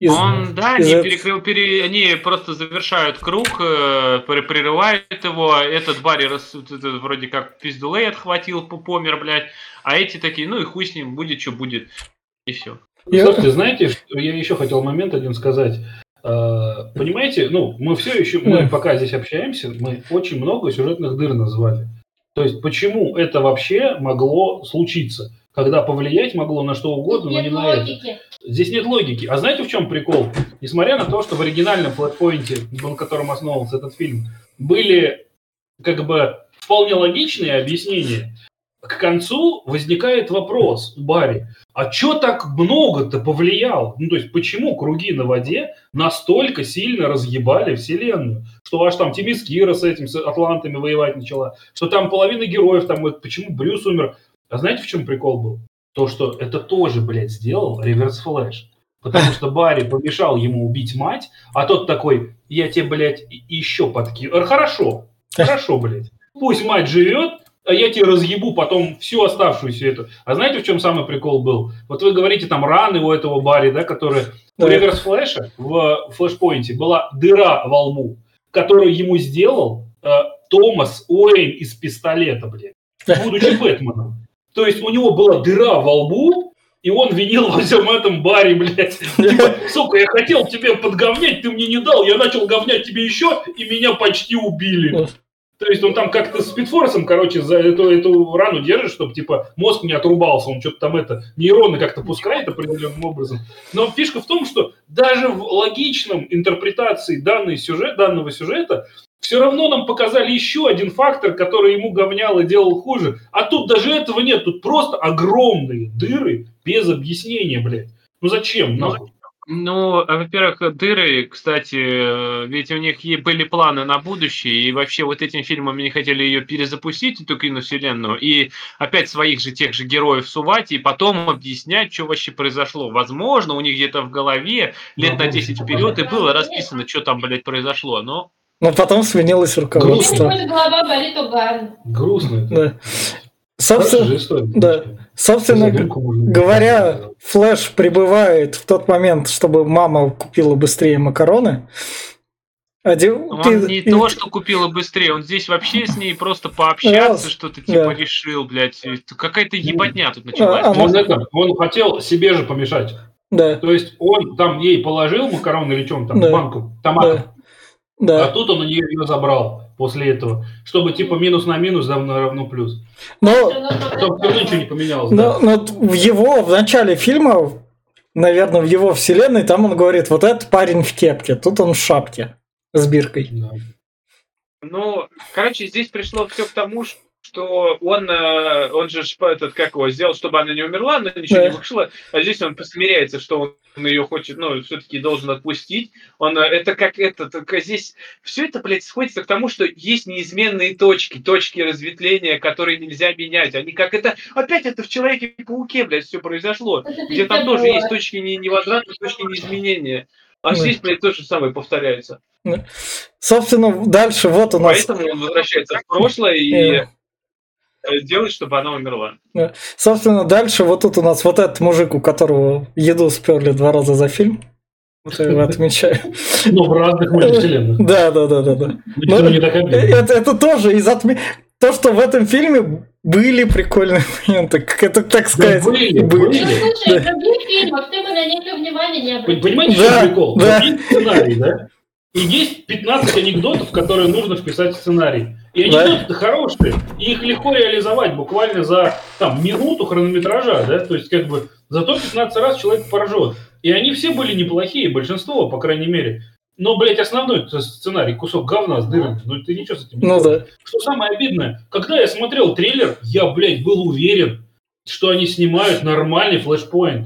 Из, он, да, из они, этого... перекрыл, пере... они просто завершают круг, э, прерывают его, этот Барри рас... этот, вроде как пиздулей отхватил, помер, блядь, а эти такие, ну и хуй с ним, будет, что будет, и все. Слушайте, знаете, я еще хотел момент один сказать. А, понимаете, ну, мы все еще, мы пока здесь общаемся, мы очень много сюжетных дыр назвали. То есть, почему это вообще могло случиться? Когда повлиять могло на что угодно, но не на это. Здесь нет логики. А знаете, в чем прикол? Несмотря на то, что в оригинальном Флэшпойнте, на котором основывался этот фильм, были как бы вполне логичные объяснения, к концу возникает вопрос у Барри, а что так много-то повлияло? Ну, то есть, почему круги на воде настолько сильно разъебали вселенную, что аж там Тимискира с этим, с атлантами воевать начала, что там половина героев, там почему Брюс умер? А знаете, в чем прикол был? То, что это тоже, блядь, сделал Реверс Флэш. Потому что Барри помешал ему убить мать, а тот такой, я тебе, блядь, еще подкину. Хорошо, хорошо, блядь. Пусть мать живет, а я тебе разъебу потом всю оставшуюся эту. А знаете, в чем самый прикол был? Вот вы говорите, там раны у этого Барри, да, которые... У Реверс Флэша в Флэшпойнте была дыра во лбу, которую ему сделал э, Томас Уэйн из пистолета, блядь, будучи Бэтменом. То есть у него была дыра во лбу, и он винил во всем этом Барри, блядь. Типа, сука, я хотел тебе подговнять, ты мне не дал, я начал говнять тебе еще, и меня почти убили. То есть он там как-то спидфорсом, короче, за эту, эту рану держит, чтобы, типа, мозг не отрубался, он что-то там это, нейроны как-то пускает определенным образом. Но фишка в том, что даже в логичном интерпретации данный сюжет, данного сюжета все равно нам показали еще один фактор, который ему говнял и делал хуже. А тут даже этого нет, тут просто огромные дыры без объяснения, блядь. Ну зачем нахуй? Ну, во-первых, дыры, кстати, ведь у них были планы на будущее, и вообще вот этим фильмом они хотели ее перезапустить, эту киновселенную, и опять своих же тех же героев сувать, и потом объяснять, что вообще произошло. Возможно, у них где-то в голове лет на десять вперед и было расписано, что там, блядь, произошло, но... Но потом сменилось руководство. Грустно. Голова болит у Ганна. Грустно. Да. Собственно, да. Собственно говоря, Флэш прибывает в тот момент, чтобы мама купила быстрее макароны. Одев... Он не и... то, что купила быстрее, он здесь вообще с ней просто пообщаться, Раз. что-то типа да. решил, блядь. Какая-то ебатня тут началась. А, он, это, он хотел себе же помешать. Да. То есть он там ей положил макароны или чем там, да. банку томатов, да. а тут он у нее ее забрал после этого, чтобы типа минус на минус давно равно плюс. Но... Чтобы ничего не поменялось. Но, да. но в его, в начале фильма, наверное, в его вселенной, там он говорит, вот этот парень в кепке, тут он в шапке. С биркой. Да. Ну, короче, здесь пришло все к тому, что он, он же этот, как его, сделал, чтобы она не умерла, но ничего да. не вышло. А здесь он посмиряется, что он ее хочет, ну, все-таки должен отпустить. Он, это как это, только здесь все это, блядь, сходится к тому, что есть неизменные точки, точки разветвления, которые нельзя менять. Они как это, опять это в Человеке-пауке, блядь, все произошло. Где там тоже есть точки невозврата, точки неизменения. А здесь, блядь, то же самое повторяется. Собственно, дальше вот у нас... Поэтому он возвращается в прошлое и делает, чтобы она умерла. Собственно, дальше вот тут у нас вот этот мужик, у которого еду сперли два раза за фильм. Вот я его отмечаю. Ну, в разных мультивселенных. Да, да, да, да, да. Это тоже из отмечения. То, что в этом фильме были прикольные моменты, как это так сказать. Да, были, были. были. Ну, слушай, да. в других фильмах ты бы на них внимания не обратил. Понимаете, да, что прикол? Да. Другие сценарии, да? И есть пятнадцать анекдотов, в которые нужно вписать в сценарий. И анекдоты-то да. хорошие, и их легко реализовать буквально за там, минуту хронометража, да? То есть как бы зато пятнадцать раз человек поржет. И они все были неплохие, большинство, по крайней мере. Но, блядь, основной сценарий, кусок говна с дырами, ну ты ничего с этим не ну, да. Что самое обидное, когда я смотрел трейлер, я, блядь, был уверен, что они снимают нормальный Flashpoint.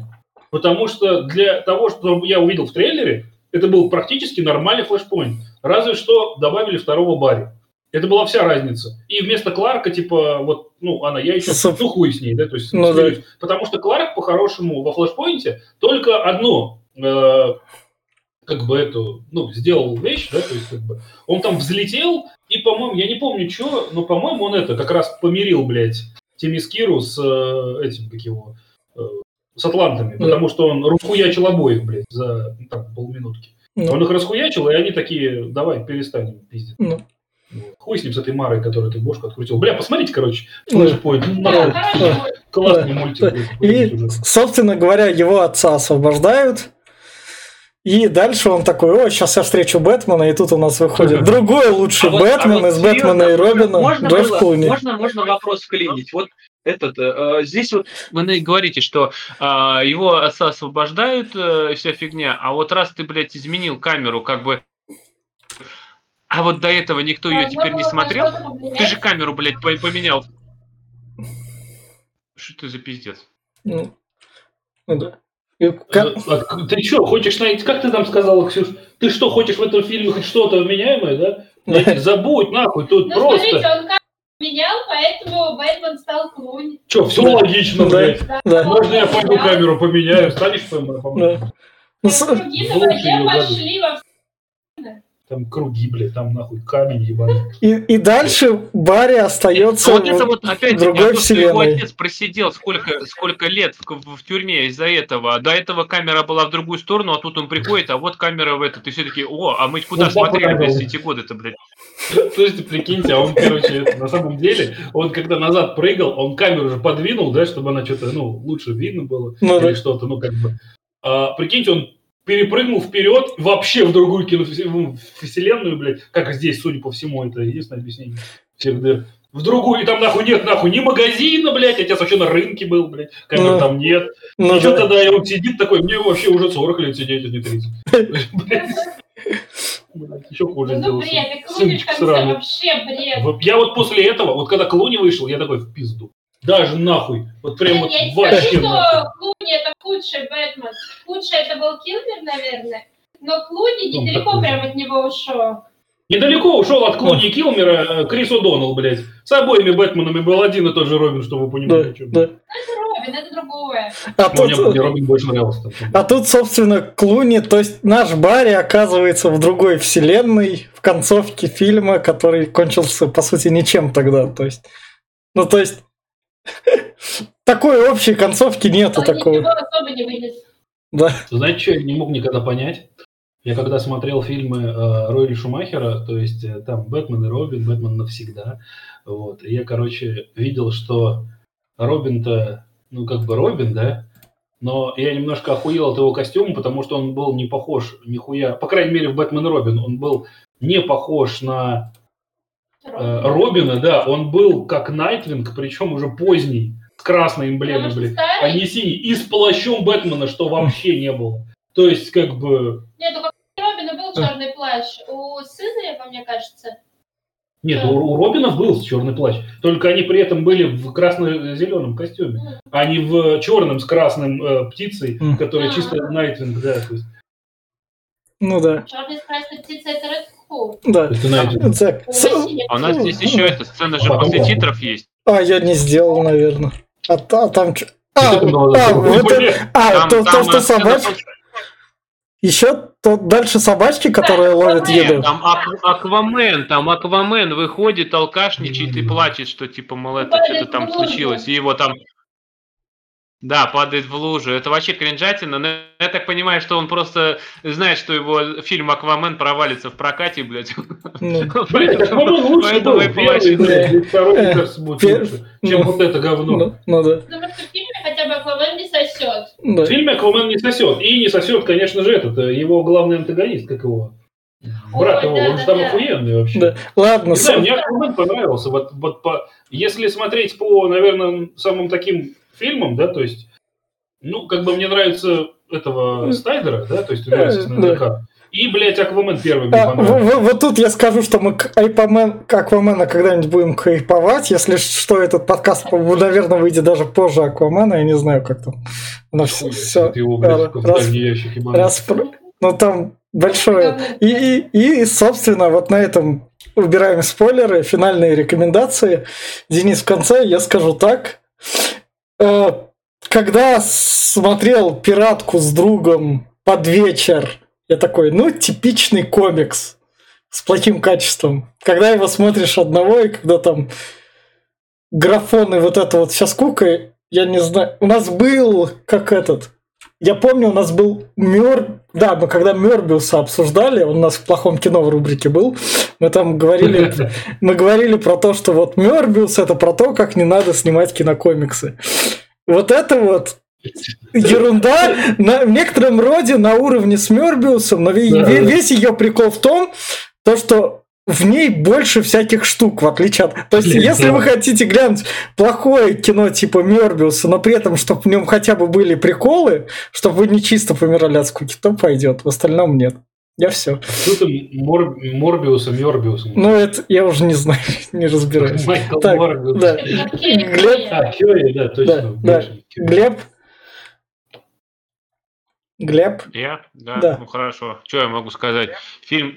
Потому что для того, что я увидел в трейлере, это был практически нормальный Flashpoint. Разве что добавили второго Барри. Это была вся разница. И вместо Кларка, типа, вот, ну, она, я еще, ну, хуй с ней, да, то есть, ну, да. Потому что Кларк, по-хорошему, во Flashpoint только одно... Э- как бы эту, ну, сделал вещь, да, то есть как бы, он там взлетел, и, по-моему, я не помню, что, но, по-моему, он это, как раз помирил, блядь, Темискиру с э, этим, как его, э, с атлантами, да. потому что он расхуячил обоих, блядь, за, ну, так, полминутки. Да. Он их расхуячил, и они такие, давай, перестанем пиздить. Да. Хуй с ним, с этой Марой, которую ты бошку открутил. Бля, посмотрите, короче, Флэшпойнт. Да. Классный да. мультик. Да. И, собственно говоря, его отца освобождают. И дальше он такой, о, сейчас я встречу Бэтмена, и тут у нас выходит другой лучший а вот, Бэтмен а вот из Бэтмена и Робина, Джордж Клуни. Можно, можно вопрос вклинить? Вот этот, э, здесь вот вы говорите, что э, его отца освобождают, э, вся фигня, а вот раз ты, блядь, изменил камеру, как бы, а вот до этого никто ее теперь не смотрел, ты же камеру, блядь, поменял. Что ты за пиздец? Ну, ну да. Как... Ты что, хочешь найти, как ты там сказала, Ксюш, ты что, хочешь в этом фильме хоть что-то вменяемое, да? да. Забудь, нахуй, тут ну, просто... Ну, смотрите, он как менял, поэтому Бэтмен стал клоун. Че, все да. логично, да. блядь. Да. Да. Можно я пойду камеру поменяю, станешь поймать, по-моему? Да. Ну, другие-то вообще пошли во все. Там круги, блядь, там нахуй камень ебаный. И, и дальше Барри остается вот в вот, опять, другой а то, вселенной. Его отец просидел сколько, сколько лет в, в тюрьме из-за этого. До этого камера была в другую сторону, а тут он приходит, а вот камера в этот. И все такие, о, а мы куда ну, смотрели блядь, эти годы-то, блядь? Слушайте, прикиньте, а он, короче, на самом деле, он когда назад прыгал, он камеру уже подвинул, да, чтобы она что-то, ну, лучше видно было или что-то, ну, как бы. Прикиньте, он перепрыгнул вперед, вообще в другую киновселенную, блядь, как здесь, судя по всему, это единственное объяснение всех дыр. В другую, и там нахуй нет, нахуй, ни магазина, блядь, отец вообще на рынке был, блядь, камер там нет. Ну, и что тогда, и он сидит такой, мне вообще уже сорок лет сидеть, а не тридцать. Еще хуже сделался. Ну, бред, это вообще бред. Я вот после этого, вот когда Клуни вышел, я такой, в пизду. Даже нахуй. Вот прям вот я вообще. Я не скажу, что Клуни это худший Бэтмен. Худший это был Килмер, наверное. Но Клуни недалеко ну, прям от него ушел. Недалеко ушел от Клуни и Килмера Крис О'Доннелл, блядь. С обоими Бэтменами был один и тот же Робин, чтобы вы понимали, да, о чем. Да. Это Робин, это другое. А тут... Мне, мне Робин больше нравился. А тут, собственно, Клуни, то есть наш Барри оказывается в другой вселенной в концовке фильма, который кончился, по сути, ничем тогда. То есть... Ну, то есть... такой общей концовки нету такого. Ничего особо не вынес. Да. Знаете, что я не мог никогда понять? Я когда смотрел фильмы э, Ройли Шумахера, то есть э, там «Бэтмен и Робин», «Бэтмен навсегда», вот, и я, короче, видел, что Робин-то, ну, как бы Робин, да, но я немножко охуел от его костюма, потому что он был не похож нихуя, по крайней мере, в «Бэтмен и Робин» он был не похож на э, Робина, да, он был как Найтвинг, причем уже поздний, с красной эмблемой, блин, а не синий, и с плащом Бэтмена, что вообще не было. То есть, как бы... Нет, у Робина был черный плащ. У сына, его, мне кажется... Нет, да. у, у Робина был черный плащ. Только они при этом были в красно-зеленом костюме. Mm. А не в черном с красным э, птицей, mm. которая mm. чисто Найтвинг, да. То есть... Ну да. Черный с красной птицей – это Ред Ху. Да. Это Найтвинг. Так. А у нас здесь еще эта сцена же после титров есть. А, я не сделал, наверное. А, а там... А, то, что собачка... Еще тот дальше собачки, которые да, ловят еду. Там ак- Аквамен, там Аквамен выходит, алкашничает и плачет, что типа, мол, это что-то там случилось. И его там, да, падает в лужу. Это вообще кринжатина. Но я так понимаю, что он просто знает, что его фильм «Аквамен» провалится в прокате, блядь. Поэтому и плачет. Чем вот это говно. Ну да. Хотя бы Аквамен не сосет. Да. В фильме Аквамен не сосет. И не сосет, конечно же, этот его главный антагонист, как его. Брат Ой, его, да, он да, же там да. охуенный вообще. Да. Ладно, не знаю, мне Аквамен понравился. Вот, вот по... Если смотреть по, наверное, самым таким фильмам, да, то есть, ну, как бы мне нравится этого Снайдера, да, то есть, нравится наверняка. И, блядь, Аквамен первый мне а, понравился. Вот тут я скажу, что мы к, Айпомен, к Аквамена когда-нибудь будем хайповать. Если что, этот подкаст, наверное, выйдет даже позже Аквамена. Я не знаю, как там. Но все, все его, блядь, раз, раз, ну, там большое. И, и, и, собственно, вот на этом убираем спойлеры, финальные рекомендации. Денис, в конце я скажу так. Когда смотрел «Пиратку» с другом под вечер, я такой, ну, типичный комикс с плохим качеством. Когда его смотришь одного, и когда там графон и вот это вот вся скука, я не знаю. У нас был, как этот... Я помню, у нас был Мёр... Да, мы когда Мёрбиуса обсуждали, он у нас в плохом кино в рубрике был, мы там говорили... Мы говорили про то, что вот Мёрбиус — это про то, как не надо снимать кинокомиксы. Вот это вот... Ерунда на, в некотором роде на уровне с Мёрбиусом, но да, весь да. ее прикол в том, то, что в ней больше всяких штук, в отличие от... То есть, Блин, если да. вы хотите глянуть плохое кино типа Мёрбиуса, но при этом, чтобы в нем хотя бы были приколы, чтобы вы не чисто помирали от скуки, то пойдет, в остальном нет. Я все. Что там Мор... Морбиуса, Мёрбиуса? Ну, это я уже не знаю, не разбираюсь. Майкл Морбиус. Да. Глеб... А, Кёри, да, точно. Да, да. Глеб... Глеб? Я? Да, да, ну хорошо. Что я могу сказать? Фильм,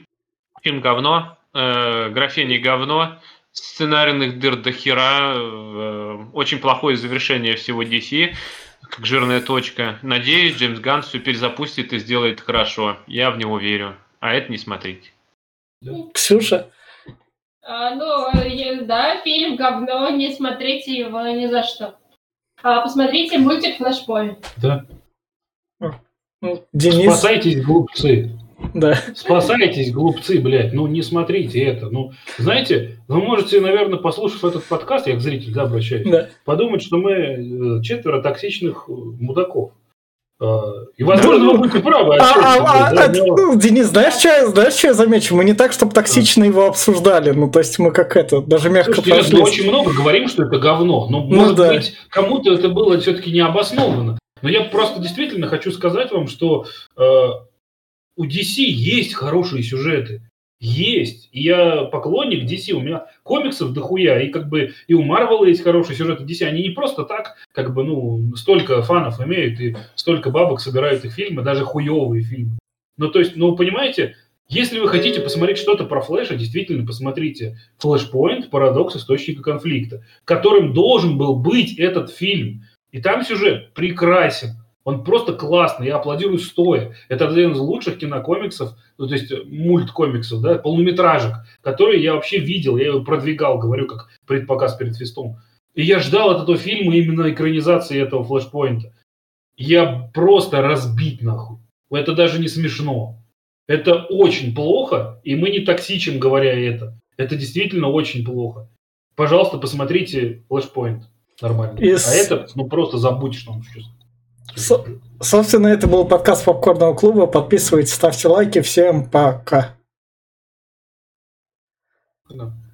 фильм говно, э, графини говно, сценарийных дыр до хера, э, очень плохое завершение всего ди си, как жирная точка. Надеюсь, Джеймс Ганн все перезапустит и сделает хорошо. Я в него верю. А это не смотрите. Ксюша? А, ну, да, фильм говно, не смотрите его ни за что. А, посмотрите мультик «Флэшпойнт». Да. Денис. Спасайтесь, глупцы. Да. Спасайтесь, глупцы, блядь. Ну, не смотрите это. Ну, знаете, вы можете, наверное, послушав этот подкаст, я к зрителю да, обращаюсь, да. подумать, что мы четверо токсичных мудаков. И, возможно, вы будете правы. А, а, а, да, а, но... Денис, знаешь, что я, знаешь, что я замечу? Мы не так, чтобы токсично его обсуждали. Ну, то есть мы как это, даже мягко Слушайте, прошли. Мы очень много говорим, что это говно. Но, ну, может да. быть, кому-то это было все-таки необоснованно. Но я просто действительно хочу сказать вам, что э, у ди си есть хорошие сюжеты. Есть. И я поклонник ди си. У меня комиксов дохуя. И как бы и у Марвела есть хорошие сюжеты ди си. Они не просто так, как бы, ну, столько фанов имеют и столько бабок собирают их фильмы, даже хуевые фильмы. Ну, то есть, ну, понимаете, если вы хотите посмотреть что-то про Флэша, действительно посмотрите «Флэшпойнт. Парадокс источника конфликта», которым должен был быть этот фильм. И там сюжет прекрасен, он просто классный, я аплодирую стоя. Это один из лучших кинокомиксов, ну, то есть мульткомиксов, да, полнометражек, которые я вообще видел, я его продвигал, говорю, как предпоказ перед фестом. И я ждал от этого фильма именно экранизации этого флэшпоинта. Я просто разбит нахуй. Это даже не смешно. Это очень плохо, и мы не токсичим, говоря это. Это действительно очень плохо. Пожалуйста, посмотрите Flashpoint нормально. И а с... это, ну, просто забудь, что он чувствует. Со- собственно, это был подкаст Попкорного клуба. Подписывайтесь, ставьте лайки. Всем пока. Да.